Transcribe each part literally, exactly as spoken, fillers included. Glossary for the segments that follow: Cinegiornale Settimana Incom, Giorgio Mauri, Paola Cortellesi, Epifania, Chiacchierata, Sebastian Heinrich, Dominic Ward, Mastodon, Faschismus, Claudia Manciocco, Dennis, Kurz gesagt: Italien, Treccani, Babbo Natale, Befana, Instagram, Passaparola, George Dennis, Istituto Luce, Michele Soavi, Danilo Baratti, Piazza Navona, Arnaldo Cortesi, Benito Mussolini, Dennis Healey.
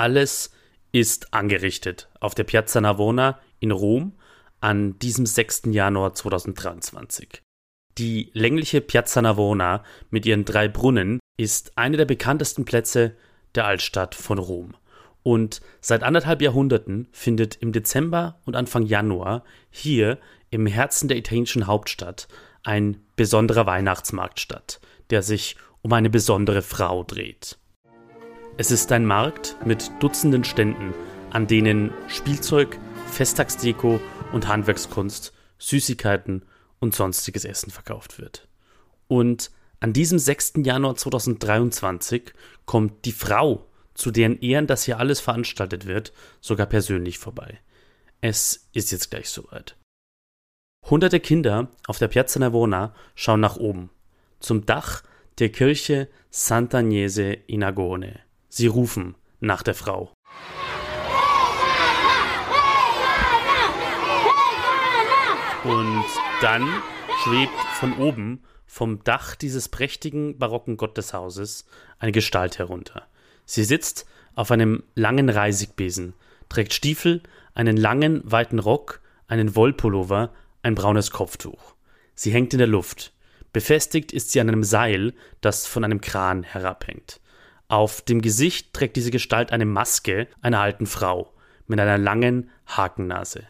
Alles ist angerichtet auf der Piazza Navona in Rom an diesem sechsten Januar zweitausenddreiundzwanzig. Die längliche Piazza Navona mit ihren drei Brunnen ist eine der bekanntesten Plätze der Altstadt von Rom. Und seit anderthalb Jahrhunderten findet im Dezember und Anfang Januar hier im Herzen der italienischen Hauptstadt ein besonderer Weihnachtsmarkt statt, der sich um eine besondere Frau dreht. Es ist ein Markt mit Dutzenden Ständen, an denen Spielzeug, Festtagsdeko und Handwerkskunst, Süßigkeiten und sonstiges Essen verkauft wird. Und an diesem sechsten Januar zweitausenddreiundzwanzig kommt die Frau, zu deren Ehren das hier alles veranstaltet wird, sogar persönlich vorbei. Es ist jetzt gleich soweit. Hunderte Kinder auf der Piazza Navona schauen nach oben, zum Dach der Kirche Sant'Agnese in Agone. Sie rufen nach der Frau. Und dann schwebt von oben, vom Dach dieses prächtigen barocken Gotteshauses, eine Gestalt herunter. Sie sitzt auf einem langen Reisigbesen, trägt Stiefel, einen langen, weiten Rock, einen Wollpullover, ein braunes Kopftuch. Sie hängt in der Luft. Befestigt ist sie an einem Seil, das von einem Kran herabhängt. Auf dem Gesicht trägt diese Gestalt eine Maske einer alten Frau mit einer langen Hakennase.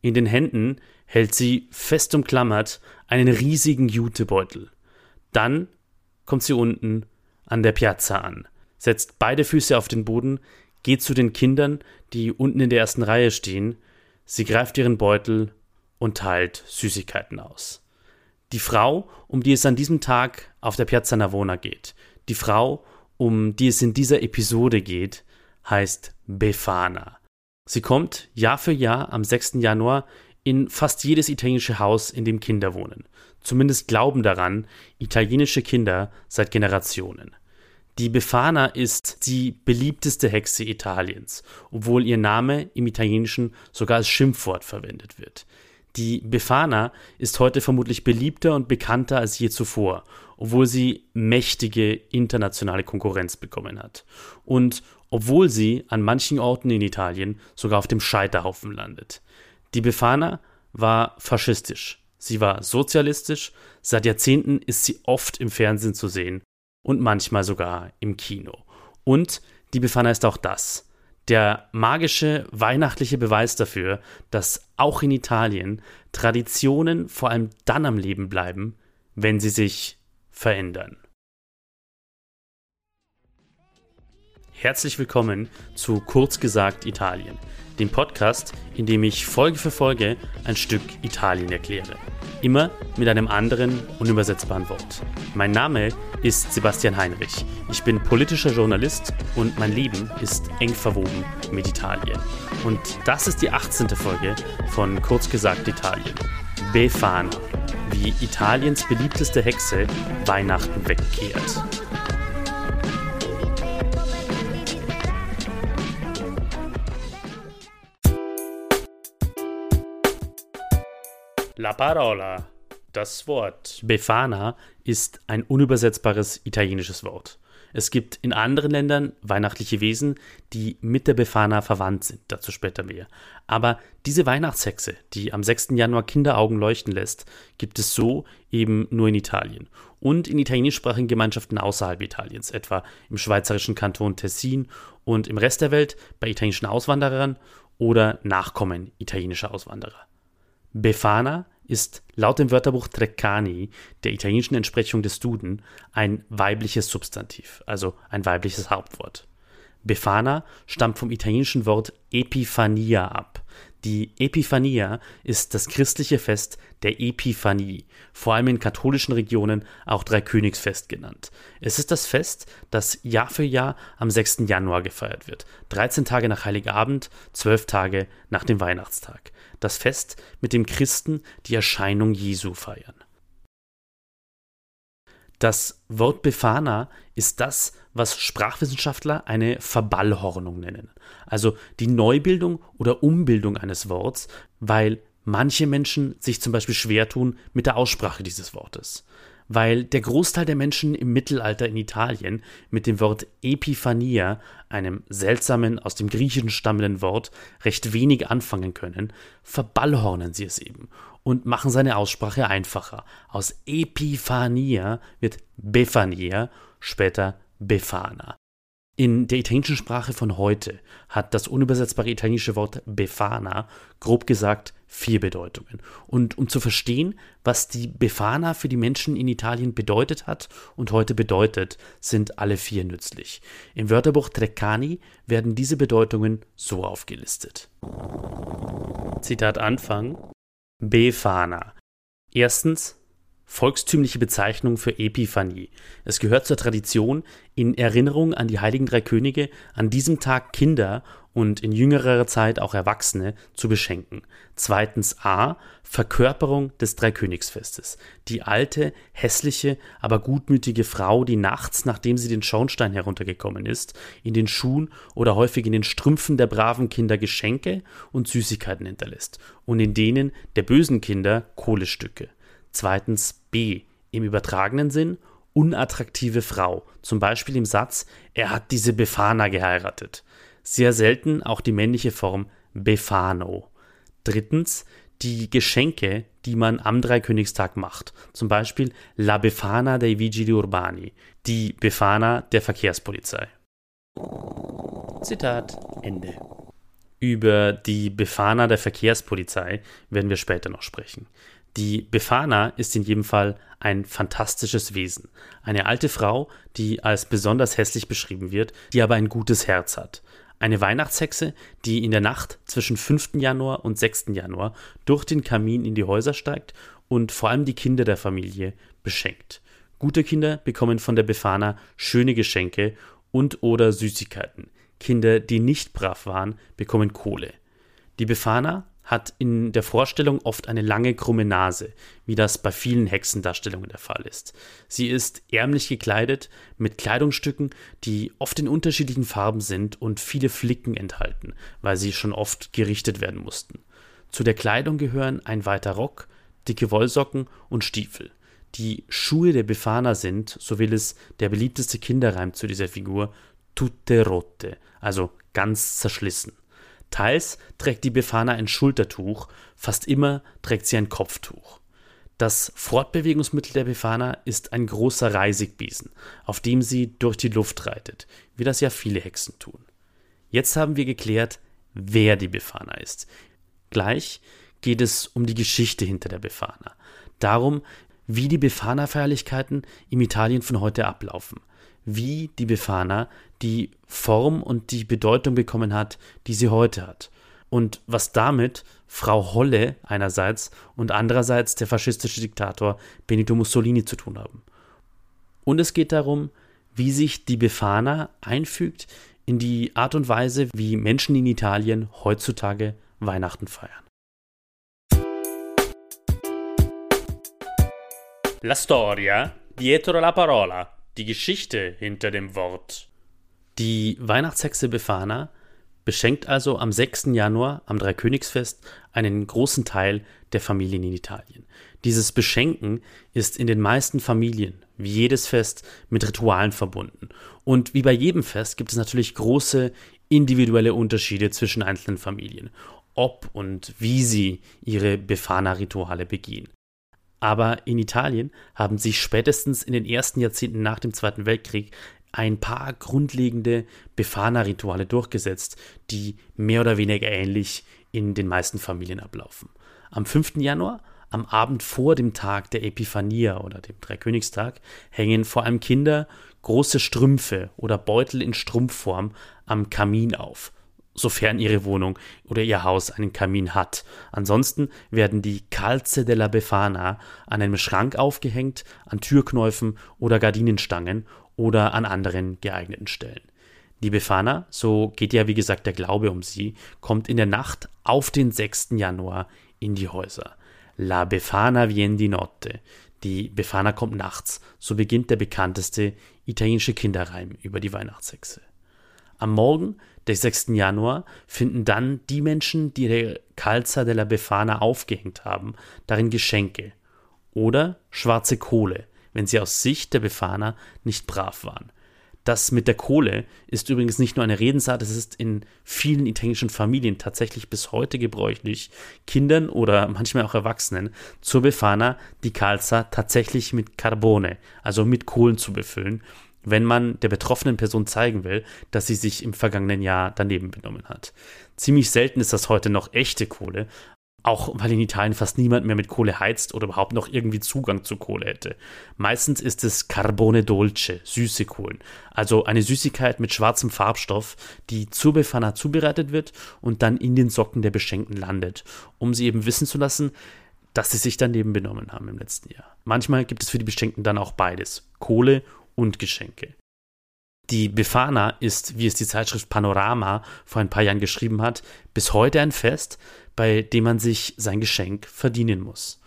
In den Händen hält sie, fest umklammert, einen riesigen Jutebeutel. Dann kommt sie unten an der Piazza an, setzt beide Füße auf den Boden, geht zu den Kindern, die unten in der ersten Reihe stehen. Sie greift ihren Beutel und teilt Süßigkeiten aus. Die Frau, um die es an diesem Tag auf der Piazza Navona geht, die Frau, um die es in dieser Episode geht, heißt Befana. Sie kommt Jahr für Jahr am sechsten Januar in fast jedes italienische Haus, in dem Kinder wohnen. Zumindest glauben daran italienische Kinder seit Generationen. Die Befana ist die beliebteste Hexe Italiens, obwohl ihr Name im Italienischen sogar als Schimpfwort verwendet wird. Die Befana ist heute vermutlich beliebter und bekannter als je zuvor, obwohl sie mächtige internationale Konkurrenz bekommen hat. Und obwohl sie an manchen Orten in Italien sogar auf dem Scheiterhaufen landet. Die Befana war faschistisch, sie war sozialistisch, seit Jahrzehnten ist sie oft im Fernsehen zu sehen und manchmal sogar im Kino. Und die Befana ist auch das. Der magische, weihnachtliche Beweis dafür, dass auch in Italien Traditionen vor allem dann am Leben bleiben, wenn sie sich verändern. Herzlich willkommen zu Kurzgesagt Italien, dem Podcast, in dem ich Folge für Folge ein Stück Italien erkläre. Immer mit einem anderen, unübersetzbaren Wort. Mein Name ist Sebastian Heinrich. Ich bin politischer Journalist und mein Leben ist eng verwoben mit Italien. Und das ist die achtzehnte Folge von Kurzgesagt Italien. Befana, wie Italiens beliebteste Hexe Weihnachten wegkehrt. La Parola, das Wort. Befana ist ein unübersetzbares italienisches Wort. Es gibt in anderen Ländern weihnachtliche Wesen, die mit der Befana verwandt sind, dazu später mehr. Aber diese Weihnachtshexe, die am sechsten Januar Kinderaugen leuchten lässt, gibt es so eben nur in Italien. Und in italienischsprachigen Gemeinschaften außerhalb Italiens, etwa im schweizerischen Kanton Tessin und im Rest der Welt bei italienischen Auswanderern oder Nachkommen italienischer Auswanderer. Befana ist laut dem Wörterbuch Treccani, der italienischen Entsprechung des Duden, ein weibliches Substantiv, also ein weibliches Hauptwort. Befana stammt vom italienischen Wort Epifania ab. Die Epifania ist das christliche Fest der Epiphanie, vor allem in katholischen Regionen auch Dreikönigsfest genannt. Es ist das Fest, das Jahr für Jahr am sechsten Januar gefeiert wird, dreizehn Tage nach Heiligabend, zwölf Tage nach dem Weihnachtstag. Das Fest, mit dem Christen die Erscheinung Jesu feiern. Das Wort Befana ist das, was Sprachwissenschaftler eine Verballhornung nennen, also die Neubildung oder Umbildung eines Worts, weil manche Menschen sich zum Beispiel schwer tun mit der Aussprache dieses Wortes. weil der Großteil der Menschen im Mittelalter in Italien mit dem Wort Epifania, einem seltsamen, aus dem Griechischen stammenden Wort, recht wenig anfangen können, verballhornen sie es eben und machen seine Aussprache einfacher. Aus Epifania wird Befania, später Befana. In der italienischen Sprache von heute hat das unübersetzbare italienische Wort Befana grob gesagt vier Bedeutungen. Und um zu verstehen, was die Befana für die Menschen in Italien bedeutet hat und heute bedeutet, sind alle vier nützlich. Im Wörterbuch Treccani werden diese Bedeutungen so aufgelistet. Zitat Anfang: Befana. Erstens, volkstümliche Bezeichnung für Epiphanie. Es gehört zur Tradition, in Erinnerung an die Heiligen Drei Könige an diesem Tag Kinder und in jüngerer Zeit auch Erwachsene zu beschenken. Zweitens A. Verkörperung des Dreikönigsfestes. Die alte, hässliche, aber gutmütige Frau, die nachts, nachdem sie den Schornstein heruntergekommen ist, in den Schuhen oder häufig in den Strümpfen der braven Kinder Geschenke und Süßigkeiten hinterlässt und in denen der bösen Kinder Kohlestücke. Zweitens B. Im übertragenen Sinn unattraktive Frau, zum Beispiel im Satz: Er hat diese Befana geheiratet. Sehr selten auch die männliche Form Befano. Drittens die Geschenke, die man am Dreikönigstag macht, zum Beispiel La Befana dei Vigili Urbani, die Befana der Verkehrspolizei. Zitat Ende. Über die Befana der Verkehrspolizei werden wir später noch sprechen. Die Befana ist in jedem Fall ein fantastisches Wesen. Eine alte Frau, die als besonders hässlich beschrieben wird, die aber ein gutes Herz hat. Eine Weihnachtshexe, die in der Nacht zwischen fünften Januar und sechsten Januar durch den Kamin in die Häuser steigt und vor allem die Kinder der Familie beschenkt. Gute Kinder bekommen von der Befana schöne Geschenke und oder Süßigkeiten. Kinder, die nicht brav waren, bekommen Kohle. Die Befana hat in der Vorstellung oft eine lange, krumme Nase, wie das bei vielen Hexendarstellungen der Fall ist. Sie ist ärmlich gekleidet, mit Kleidungsstücken, die oft in unterschiedlichen Farben sind und viele Flicken enthalten, weil sie schon oft gerichtet werden mussten. Zu der Kleidung gehören ein weiter Rock, dicke Wollsocken und Stiefel. Die Schuhe der Befana sind, so will es der beliebteste Kinderreim zu dieser Figur, tutte rotte, also ganz zerschlissen. Teils trägt die Befana ein Schultertuch, fast immer trägt sie ein Kopftuch. Das Fortbewegungsmittel der Befana ist ein großer Reisigbesen, auf dem sie durch die Luft reitet, wie das ja viele Hexen tun. Jetzt haben wir geklärt, wer die Befana ist. Gleich geht es um die Geschichte hinter der Befana, darum, wie die Befana-Feierlichkeiten im Italien von heute ablaufen, wie die Befana die Form und die Bedeutung bekommen hat, die sie heute hat. Und was damit Frau Holle einerseits und andererseits der faschistische Diktator Benito Mussolini zu tun haben. Und es geht darum, wie sich die Befana einfügt in die Art und Weise, wie Menschen in Italien heutzutage Weihnachten feiern. La storia dietro la parola. Die Geschichte hinter dem Wort. Die Weihnachtshexe Befana beschenkt also am sechsten Januar, am Dreikönigsfest, einen großen Teil der Familien in Italien. Dieses Beschenken ist in den meisten Familien, wie jedes Fest, mit Ritualen verbunden. Und wie bei jedem Fest gibt es natürlich große individuelle Unterschiede zwischen einzelnen Familien, ob und wie sie ihre Befana-Rituale begehen. Aber in Italien haben sich spätestens in den ersten Jahrzehnten nach dem Zweiten Weltkrieg ein paar grundlegende Befana-Rituale durchgesetzt, die mehr oder weniger ähnlich in den meisten Familien ablaufen. Am fünften Januar, am Abend vor dem Tag der Epifania oder dem Dreikönigstag, hängen vor allem Kinder große Strümpfe oder Beutel in Strumpfform am Kamin auf, sofern ihre Wohnung oder ihr Haus einen Kamin hat. Ansonsten werden die Calze della Befana an einem Schrank aufgehängt, an Türknäufen oder Gardinenstangen oder an anderen geeigneten Stellen. Die Befana, so geht ja wie gesagt der Glaube um sie, kommt in der Nacht auf den sechsten Januar in die Häuser. La Befana viene di notte. Die Befana kommt nachts, so beginnt der bekannteste italienische Kinderreim über die Weihnachtshexe. Am Morgen des sechsten Januar finden dann die Menschen, die ihre Calza della Befana aufgehängt haben, darin Geschenke oder schwarze Kohle, wenn sie aus Sicht der Befana nicht brav waren. Das mit der Kohle ist übrigens nicht nur eine Redensart, es ist in vielen italienischen Familien tatsächlich bis heute gebräuchlich, Kindern oder manchmal auch Erwachsenen zur Befana die Calza tatsächlich mit Carbone, also mit Kohlen zu befüllen, wenn man der betroffenen Person zeigen will, dass sie sich im vergangenen Jahr daneben benommen hat. Ziemlich selten ist das heute noch echte Kohle, auch weil in Italien fast niemand mehr mit Kohle heizt oder überhaupt noch irgendwie Zugang zu Kohle hätte. Meistens ist es Carbone Dolce, süße Kohlen, also eine Süßigkeit mit schwarzem Farbstoff, die zur Befana zubereitet wird und dann in den Socken der Beschenkten landet, um sie eben wissen zu lassen, dass sie sich daneben benommen haben im letzten Jahr. Manchmal gibt es für die Beschenkten dann auch beides, Kohle und Geschenke. Die Befana ist, wie es die Zeitschrift Panorama vor ein paar Jahren geschrieben hat, bis heute ein Fest, bei dem man sich sein Geschenk verdienen muss.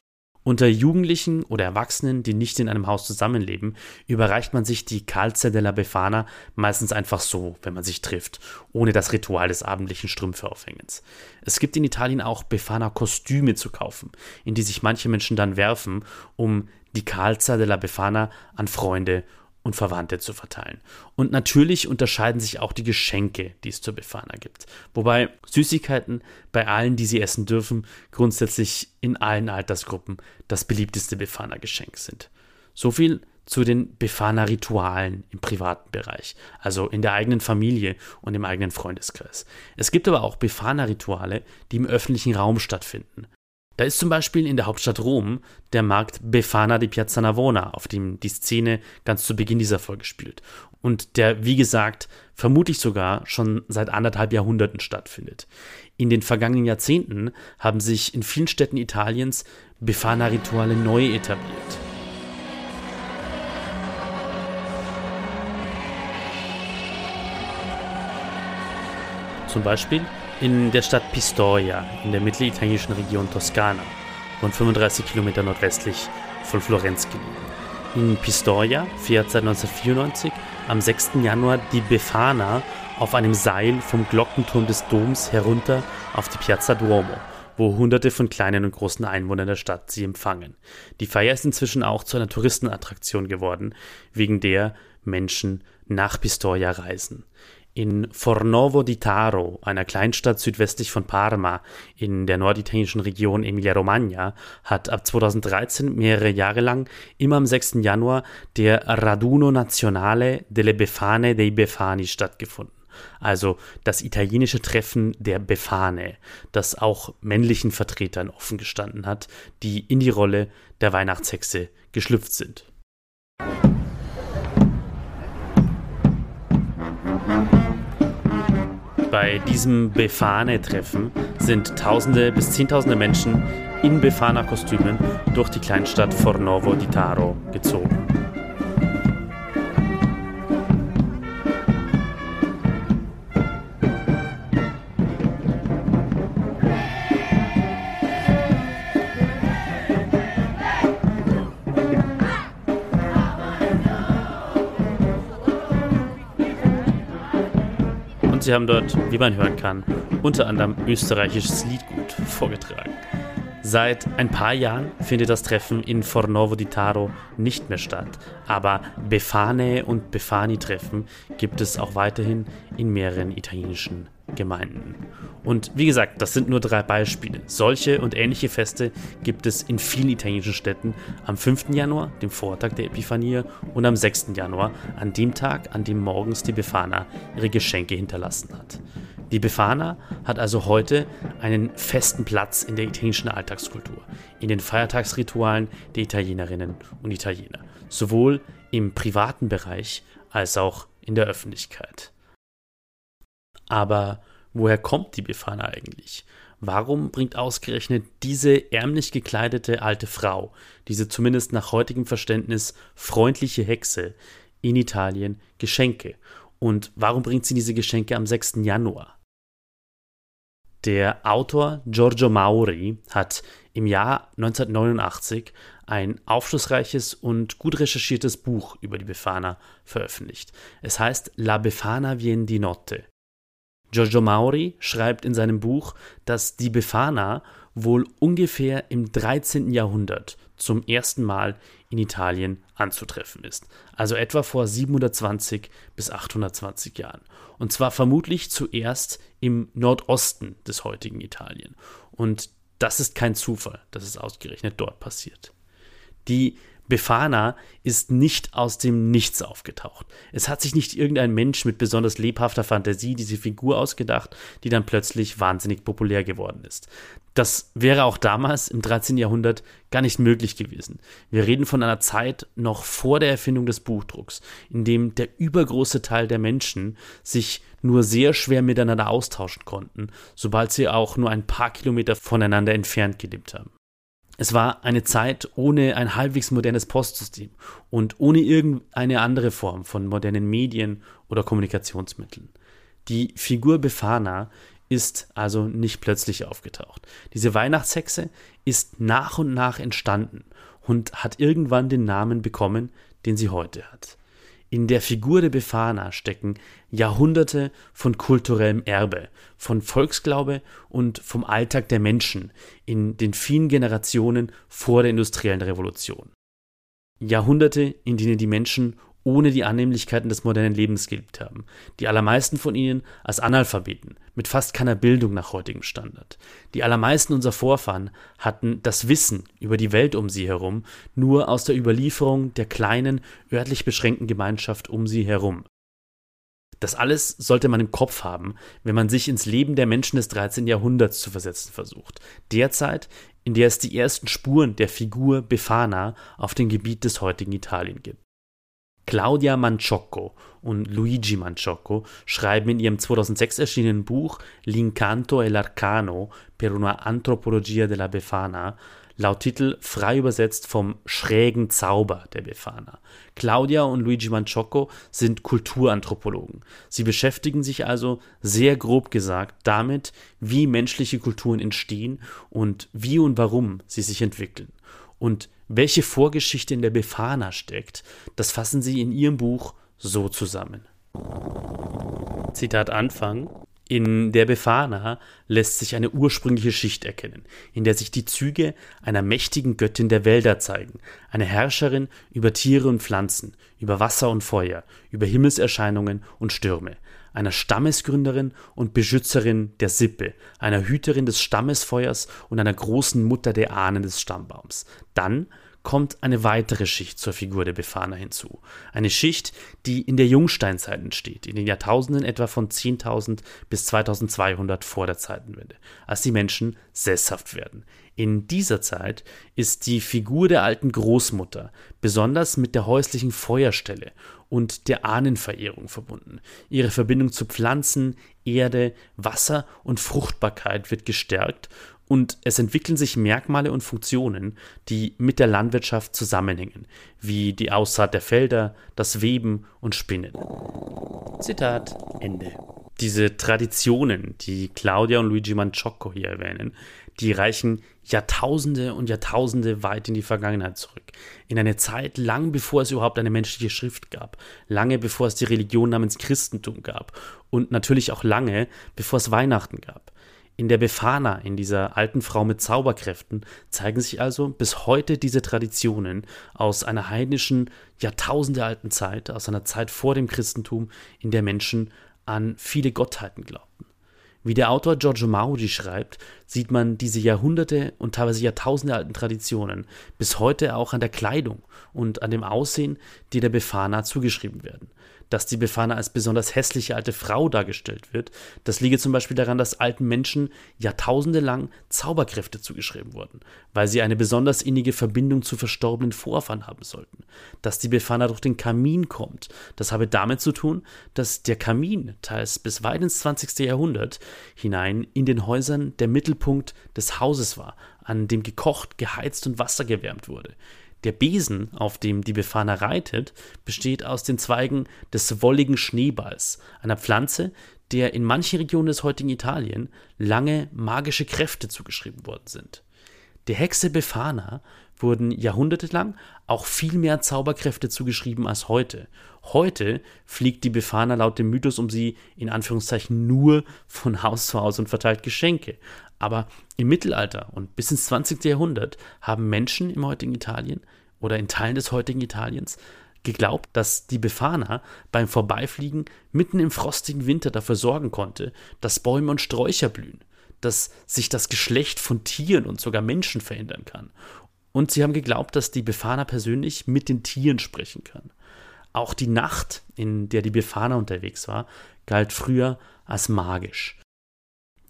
Unter Jugendlichen oder Erwachsenen, die nicht in einem Haus zusammenleben, überreicht man sich die Calze della Befana meistens einfach so, wenn man sich trifft, ohne das Ritual des abendlichen Strümpfeaufhängens. Es gibt in Italien auch Befana-Kostüme zu kaufen, in die sich manche Menschen dann werfen, um die Calza della Befana an Freunde und Verwandte zu verteilen. Und natürlich unterscheiden sich auch die Geschenke, die es zur Befana gibt. Wobei Süßigkeiten bei allen, die sie essen dürfen, grundsätzlich in allen Altersgruppen das beliebteste Befana-Geschenk sind. So viel zu den Befana-Ritualen im privaten Bereich, also in der eigenen Familie und im eigenen Freundeskreis. Es gibt aber auch Befana-Rituale, die im öffentlichen Raum stattfinden. Da ist zum Beispiel in der Hauptstadt Rom der Markt Befana di Piazza Navona, auf dem die Szene ganz zu Beginn dieser Folge spielt und der, wie gesagt, vermutlich sogar schon seit anderthalb Jahrhunderten stattfindet. In den vergangenen Jahrzehnten haben sich in vielen Städten Italiens Befana-Rituale neu etabliert. Zum Beispiel in der Stadt Pistoia, in der mittelitalienischen Region Toskana, rund fünfunddreißig Kilometer nordwestlich von Florenz gelegen. In Pistoia fährt seit neunzehnhundertvierundneunzig am sechsten Januar die Befana auf einem Seil vom Glockenturm des Doms herunter auf die Piazza Duomo, wo hunderte von kleinen und großen Einwohnern der Stadt sie empfangen. Die Feier ist inzwischen auch zu einer Touristenattraktion geworden, wegen der Menschen nach Pistoia reisen. In Fornovo di Taro, einer Kleinstadt südwestlich von Parma in der norditalienischen Region Emilia-Romagna, hat ab zweitausenddreizehn mehrere Jahre lang immer am sechsten Januar der Raduno Nazionale delle Befane dei Befani stattgefunden. Also das italienische Treffen der Befane, das auch männlichen Vertretern offen gestanden hat, die in die Rolle der Weihnachtshexe geschlüpft sind. Bei diesem Befane-Treffen sind Tausende bis Zehntausende Menschen in Befana-Kostümen durch die Kleinstadt Fornovo di Taro gezogen. Sie haben dort, wie man hören kann, unter anderem österreichisches Liedgut vorgetragen. Seit ein paar Jahren findet das Treffen in Fornovo di Taro nicht mehr statt, aber Befane und Befani-Treffen gibt es auch weiterhin in mehreren italienischen Gemeinden. Und wie gesagt, das sind nur drei Beispiele. Solche und ähnliche Feste gibt es in vielen italienischen Städten am fünften Januar, dem Vortag der Epifania, und am sechsten Januar, an dem Tag, an dem morgens die Befana ihre Geschenke hinterlassen hat. Die Befana hat also heute einen festen Platz in der italienischen Alltagskultur, in den Feiertagsritualen der Italienerinnen und Italiener, sowohl im privaten Bereich als auch in der Öffentlichkeit. Aber woher kommt die Befana eigentlich? Warum bringt ausgerechnet diese ärmlich gekleidete alte Frau, diese zumindest nach heutigem Verständnis freundliche Hexe, in Italien Geschenke? Und warum bringt sie diese Geschenke am sechsten Januar? Der Autor Giorgio Mauri hat im Jahr neunzehnhundertneunundachtzig ein aufschlussreiches und gut recherchiertes Buch über die Befana veröffentlicht. Es heißt La Befana viene di notte. Giorgio Mauri schreibt in seinem Buch, dass die Befana wohl ungefähr im dreizehnten Jahrhundert zum ersten Mal in Italien anzutreffen ist. Also etwa vor siebenhundertzwanzig bis achthundertzwanzig Jahren. Und zwar vermutlich zuerst im Nordosten des heutigen Italien. Und das ist kein Zufall, dass es ausgerechnet dort passiert. Die Befana ist nicht aus dem Nichts aufgetaucht. Es hat sich nicht irgendein Mensch mit besonders lebhafter Fantasie diese Figur ausgedacht, die dann plötzlich wahnsinnig populär geworden ist. Das wäre auch damals im dreizehnten Jahrhundert gar nicht möglich gewesen. Wir reden von einer Zeit noch vor der Erfindung des Buchdrucks, in dem der übergroße Teil der Menschen sich nur sehr schwer miteinander austauschen konnten, sobald sie auch nur ein paar Kilometer voneinander entfernt gelebt haben. Es war eine Zeit ohne ein halbwegs modernes Postsystem und ohne irgendeine andere Form von modernen Medien oder Kommunikationsmitteln. Die Figur Befana ist also nicht plötzlich aufgetaucht. Diese Weihnachtshexe ist nach und nach entstanden und hat irgendwann den Namen bekommen, den sie heute hat. In der Figur der Befana stecken Jahrhunderte von kulturellem Erbe, von Volksglaube und vom Alltag der Menschen in den vielen Generationen vor der industriellen Revolution. Jahrhunderte, in denen die Menschen ohne die Annehmlichkeiten des modernen Lebens gelebt haben, die allermeisten von ihnen als Analphabeten, mit fast keiner Bildung nach heutigem Standard. Die allermeisten unserer Vorfahren hatten das Wissen über die Welt um sie herum nur aus der Überlieferung der kleinen, örtlich beschränkten Gemeinschaft um sie herum. Das alles sollte man im Kopf haben, wenn man sich ins Leben der Menschen des dreizehnten Jahrhunderts zu versetzen versucht, derzeit, in der es die ersten Spuren der Figur Befana auf dem Gebiet des heutigen Italien gibt. Claudia Manciocco und Luigi Manciocco schreiben in ihrem zweitausendsechs erschienenen Buch L'incanto e l'arcano per una antropologia della Befana, laut Titel frei übersetzt vom schrägen Zauber der Befana. Claudia und Luigi Manciocco sind Kulturanthropologen. Sie beschäftigen sich also sehr grob gesagt damit, wie menschliche Kulturen entstehen und wie und warum sie sich entwickeln. Und welche Vorgeschichte in der Befana steckt, das fassen sie in ihrem Buch so zusammen. Zitat Anfang. In der Befana lässt sich eine ursprüngliche Schicht erkennen, in der sich die Züge einer mächtigen Göttin der Wälder zeigen, eine Herrscherin über Tiere und Pflanzen, über Wasser und Feuer, über Himmelserscheinungen und Stürme, einer Stammesgründerin und Beschützerin der Sippe, einer Hüterin des Stammesfeuers und einer großen Mutter der Ahnen des Stammbaums. Dann kommt eine weitere Schicht zur Figur der Befana hinzu. Eine Schicht, die in der Jungsteinzeit entsteht, in den Jahrtausenden etwa von zehntausend bis zweitausendzweihundert vor der Zeitenwende, als die Menschen sesshaft werden. In dieser Zeit ist die Figur der alten Großmutter besonders mit der häuslichen Feuerstelle und der Ahnenverehrung verbunden. Ihre Verbindung zu Pflanzen, Erde, Wasser und Fruchtbarkeit wird gestärkt und es entwickeln sich Merkmale und Funktionen, die mit der Landwirtschaft zusammenhängen, wie die Aussaat der Felder, das Weben und Spinnen. Zitat Ende. Diese Traditionen, die Claudia und Luigi Manciocco hier erwähnen, die reichen Jahrtausende und Jahrtausende weit in die Vergangenheit zurück. In eine Zeit lang bevor es überhaupt eine menschliche Schrift gab, lange bevor es die Religion namens Christentum gab und natürlich auch lange bevor es Weihnachten gab. In der Befana, in dieser alten Frau mit Zauberkräften, zeigen sich also bis heute diese Traditionen aus einer heidnischen, jahrtausendealten Zeit, aus einer Zeit vor dem Christentum, in der Menschen an viele Gottheiten glaubten. Wie der Autor Giorgio Mauri schreibt, sieht man diese Jahrhunderte und teilweise Jahrtausende alten Traditionen bis heute auch an der Kleidung und an dem Aussehen, die der Befana zugeschrieben werden. Dass die Befana als besonders hässliche alte Frau dargestellt wird, das liege zum Beispiel daran, dass alten Menschen jahrtausendelang Zauberkräfte zugeschrieben wurden, weil sie eine besonders innige Verbindung zu verstorbenen Vorfahren haben sollten. Dass die Befana durch den Kamin kommt, das habe damit zu tun, dass der Kamin teils bis weit ins zwanzigste Jahrhundert hinein in den Häusern der Mittelpunkt des Hauses war, an dem gekocht, geheizt und Wasser gewärmt wurde. Der Besen, auf dem die Befana reitet, besteht aus den Zweigen des wolligen Schneeballs, einer Pflanze, der in manchen Regionen des heutigen Italien lange magische Kräfte zugeschrieben worden sind. Der Hexe Befana wurden jahrhundertelang auch viel mehr Zauberkräfte zugeschrieben als heute. Heute fliegt die Befana laut dem Mythos um sie in Anführungszeichen nur von Haus zu Haus und verteilt Geschenke. Aber im Mittelalter und bis ins zwanzigste Jahrhundert haben Menschen im heutigen Italien oder in Teilen des heutigen Italiens geglaubt, dass die Befana beim Vorbeifliegen mitten im frostigen Winter dafür sorgen konnte, dass Bäume und Sträucher blühen, dass sich das Geschlecht von Tieren und sogar Menschen verändern kann. Und sie haben geglaubt, dass die Befana persönlich mit den Tieren sprechen kann. Auch die Nacht, in der die Befana unterwegs war, galt früher als magisch.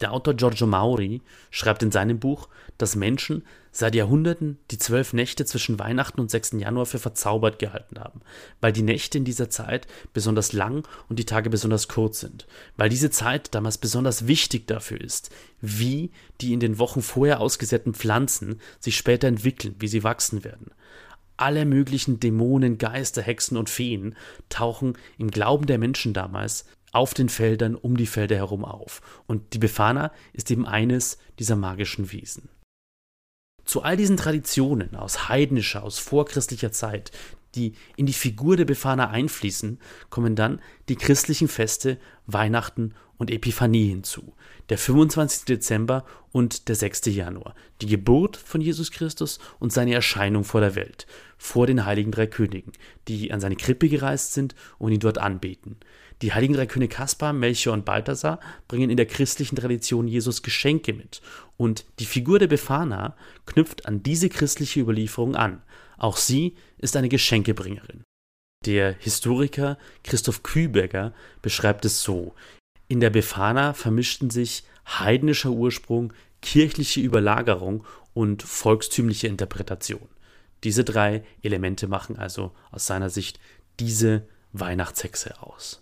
Der Autor Giorgio Mauri schreibt in seinem Buch, dass Menschen seit Jahrhunderten die zwölf Nächte zwischen Weihnachten und sechsten Januar für verzaubert gehalten haben, weil die Nächte in dieser Zeit besonders lang und die Tage besonders kurz sind, weil diese Zeit damals besonders wichtig dafür ist, wie die in den Wochen vorher ausgesäten Pflanzen sich später entwickeln, wie sie wachsen werden. Alle möglichen Dämonen, Geister, Hexen und Feen tauchen im Glauben der Menschen damals auf den Feldern, um die Felder herum auf. Und die Befana ist eben eines dieser magischen Wesen. Zu all diesen Traditionen aus heidnischer, aus vorchristlicher Zeit, die in die Figur der Befana einfließen, kommen dann die christlichen Feste Weihnachten und Epifanie hinzu, der fünfundzwanzigsten Dezember und der sechsten Januar, die Geburt von Jesus Christus und seine Erscheinung vor der Welt, vor den Heiligen Drei Königen, die an seine Krippe gereist sind und ihn dort anbeten. Die Heiligen Drei Könige Kaspar, Melchior und Balthasar bringen in der christlichen Tradition Jesus Geschenke mit und die Figur der Befana knüpft an diese christliche Überlieferung an. Auch sie ist eine Geschenkebringerin. Der Historiker Christoph Kühberger beschreibt es so: In der Befana vermischten sich heidnischer Ursprung, kirchliche Überlagerung und volkstümliche Interpretation. Diese drei Elemente machen also aus seiner Sicht diese Weihnachtshexe aus.